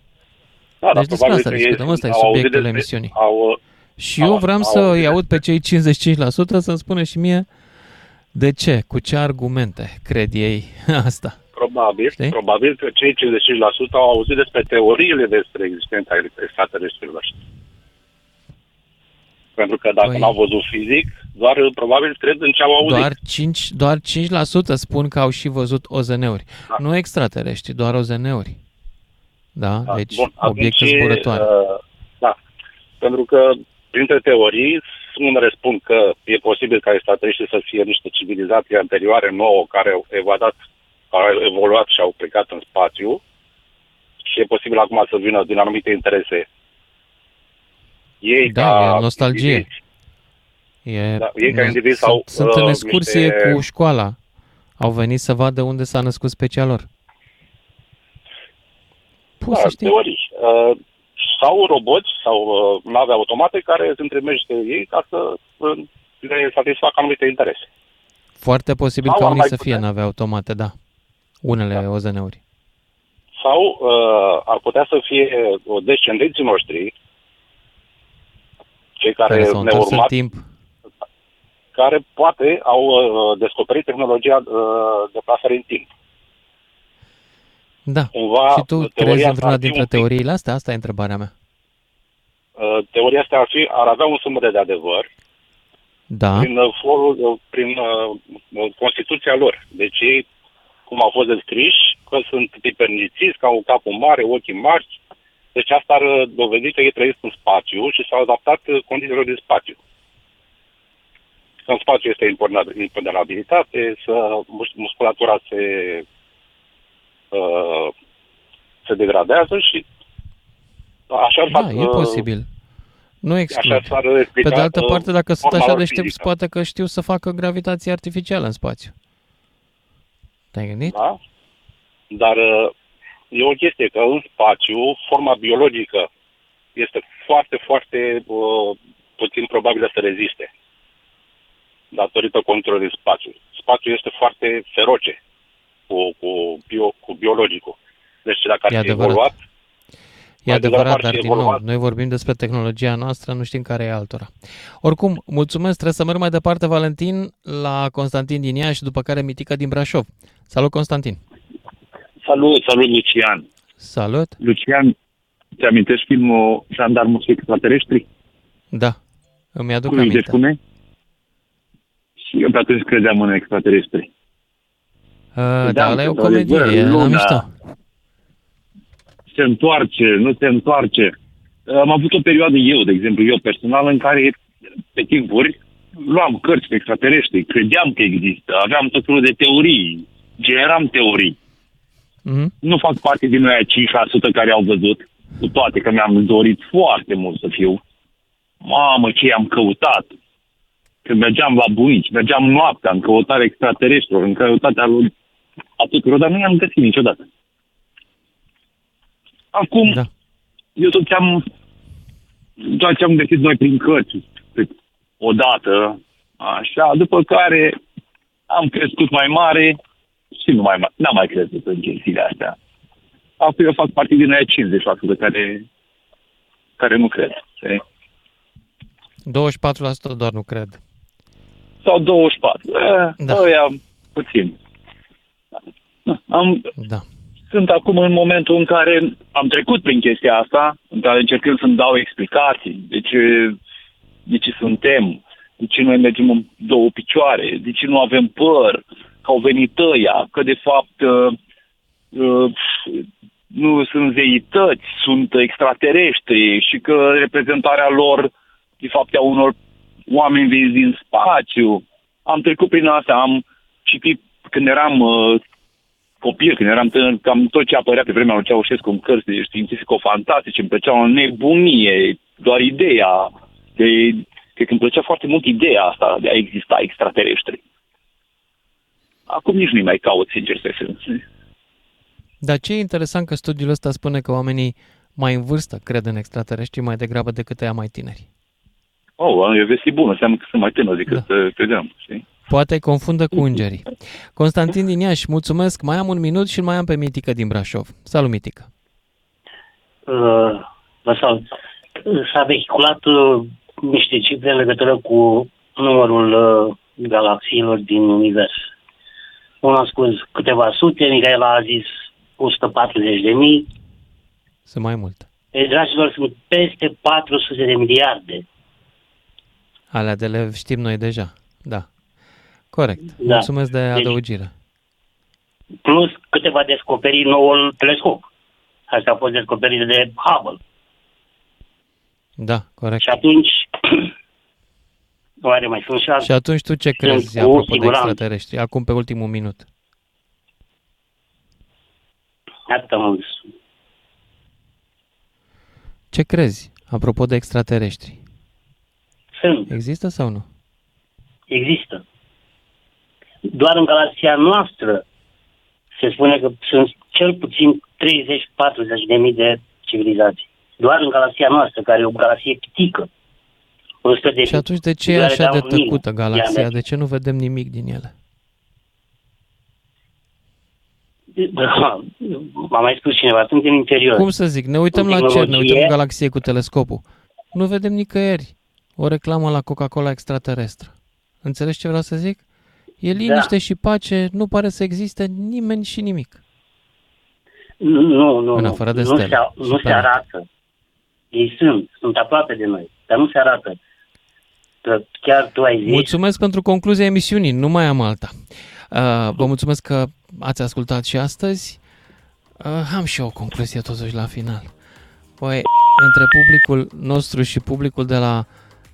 Da, deci despre asta discutăm, ăsta e subiectul emisiunii. Și eu vreau să-i aud pe cei 55% să-mi spună și mie de ce, cu ce argumente cred ei asta. Probabil că cei 55% au auzit despre teoriile despre existența extraterestrilor. Pentru că dacă n-au văzut fizic, doar probabil cred în ce au auzit. Doar 5% spun că au și văzut OZN-uri. Da. Nu extraterestri, doar OZN-uri. Da? Da. Deci obiecte zburătoare. Da. Pentru că printre teorii, unii răspund că e posibil ca extraterestrii să fie niște civilizații anterioare nouă care au evoluat și au plecat în spațiu și e posibil acum să vină din anumite interese. E nostalgie. Sunt în excursie cu școala. Au venit să vadă unde s-a născut specia lor. Teorii. Sau roboți, sau nave automate care se întremește ei ca să le satisfacă anumite interese. Foarte posibil ca unii să fie nave automate, da. Unele OZN-uri. Sau ar putea să fie descendenții noștri, cei care ne-au urmat, care poate au descoperit tehnologia de plasare în timp. Da. Cumva, și tu crezi în vreuna dintre teoriile astea? Asta e întrebarea mea. Teoria asta ar avea un sumăr de adevăr. Da. Prin Constituția lor. Deci ei, cum au fost descriși, că sunt pipernițiți, că au capul mare, ochii mari, Deci asta ar dovedi că ei trăiesc în spațiu și s-au adaptat condițiilor din spațiu. În spațiu este imponderabilitate, musculatura se degradează și așa ar face. Da, e posibil. Nu exclud. Pe de altă parte, dacă sunt așa deștepți, poate că știu să facă gravitație artificială în spațiu. Te-ai gândit? Da. Dar e o chestie că în spațiu forma biologică este foarte, foarte puțin probabilă să reziste datorită condițiilor spațiului. Spațiul este foarte feroce cu biologicul. Deci dacă ar fi evoluat... E adevărat, dar din nou, noi vorbim despre tehnologia noastră, nu știm care e altora. Oricum, mulțumesc, trebuie să merg mai departe, Valentin, la Constantin din Iași, după care Mitica din Brașov. Salut, Constantin! Salut, Lucian! Salut! Lucian, te amintești filmul Jandarmul și Extraterestri? Da, îmi aduc aminte. Deci cum e? Și eu pe atunci credeam în extraterestri. Da, ăla e o comedie, la mișto. Se întoarce, nu se întoarce. Am avut o perioadă eu personal, în care pe timpuri luam cărți pe extraterestri, credeam că există, aveam tot felul de teorii, generam teorii. Mm-hmm. Nu fac parte din aia 5% care au văzut, cu toate că mi-am dorit foarte mult să fiu. Mamă, ce am căutat! Când mergeam la bunici, mergeam noaptea în căutarea extraterestrilor, în căutarea lui tuturor, dar nu i-am găsit niciodată. Acum, da. Eu tot ce-am găsit noi prin cărți, odată, așa, după care am crescut mai mare și n-am mai crescut în chestiile astea. Acum eu fac parte din aia 50% care nu cred. 24% doar nu cred. Sau 24%. Da. Puțin. Sunt acum în momentul în care am trecut prin chestia asta, în care încercând să-mi dau explicații de ce suntem, de ce noi mergem în două picioare, de ce nu avem păr, că au venit ăia, că de fapt nu sunt zeități, sunt extraterestri și că reprezentarea lor de fapt a unor oameni veniți din spațiu. Am trecut prin asta, am citit când eram... copil, când eram tânăr, cam tot ce apărea pe vremea lui Ceaușescu în cărți de științifico-fantastice, îmi plăceau o nebunie, doar ideea, cred că îmi plăcea foarte mult ideea asta de a exista extraterestri. Acum nici nu mai caut, sincer, să fiu. Dar ce e interesant că studiul ăsta spune că oamenii mai în vârstă cred în extraterestri mai degrabă decât aia mai tineri. E o veste bună, înseamnă că sunt mai tânăr decât credeam, știi? Poate confundă cu îngerii. Constantin din Iași, mulțumesc. Mai am un minut și mai am pe Mitică din Brașov. Salut, Mitică. Vă salut. S-a vehiculat niște cifre în legătură cu numărul galaxiilor din univers. Unul a spus câteva sute, Mihaela a zis 140.000. Sunt mai mult. Deci, dragilor, sunt peste 400 de miliarde. Alea de le știm noi deja, da. Corect. Da. Mulțumesc de adăugire. Plus câteva descoperiri noul telescop. Asta a fost descoperire de Hubble. Da, corect. Și atunci, oare mai sunt șanse? Și atunci tu ce crezi, apropo de extraterestri? Acum, pe ultimul minut. Asta m-am zis. Ce crezi, apropo de extraterestri? Sunt. Există sau nu? Există. Doar în galaxia noastră se spune că sunt cel puțin 30-40.000 de civilizații. Doar în galaxia noastră, care e o galaxie pitică. Și atunci de ce e așa de tăcută galaxia? De ce nu vedem nimic din ele? M-a mai spus cineva, sunt în interior. Cum să zic? Ne uităm la cer, ne uităm în galaxie cu telescopul. Nu vedem nicăieri o reclamă la Coca-Cola extraterestră. Înțelegi ce vreau să zic? E liniște și pace, nu pare să existe nimeni și nimic. Nu. În afară de stele. Nu se arată. Ei sunt aproape de noi, dar nu se arată. Că chiar tu ai zis... Mulțumesc pentru concluzia emisiunii, nu mai am alta. Vă mulțumesc că ați ascultat și astăzi. Am și eu o concluzie totuși la final. Păi, între publicul nostru și publicul de la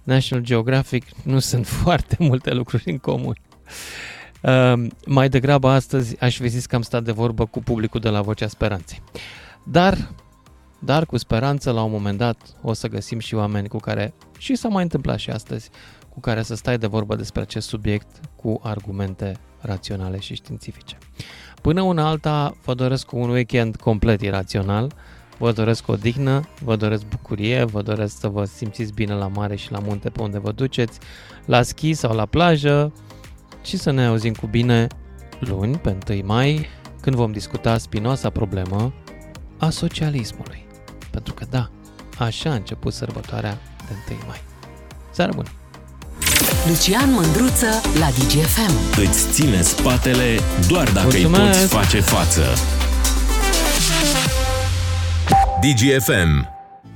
National Geographic nu sunt foarte multe lucruri în comun. Mai degrabă astăzi aș fi zis că am stat de vorbă cu publicul de la Vocea Speranței. Dar cu speranță la un moment dat o să găsim și oameni cu care, și s-a mai întâmplat și astăzi, cu care să stai de vorbă despre acest subiect cu argumente raționale și științifice. Până una alta, vă doresc un weekend complet irațional, vă doresc odihnă, vă doresc bucurie, vă doresc să vă simțiți bine la mare și la munte pe unde vă duceți, la schi sau la plajă, și să ne auzim cu bine luni, pe 1 mai, când vom discuta spinoasa problemă a socialismului. Pentru că da, așa a început sărbătoarea de 1 mai. Seară bună! Lucian Mîndruță la DGFM. Îți ține spatele doar dacă mulțumesc. Îi poți face față. DGFM.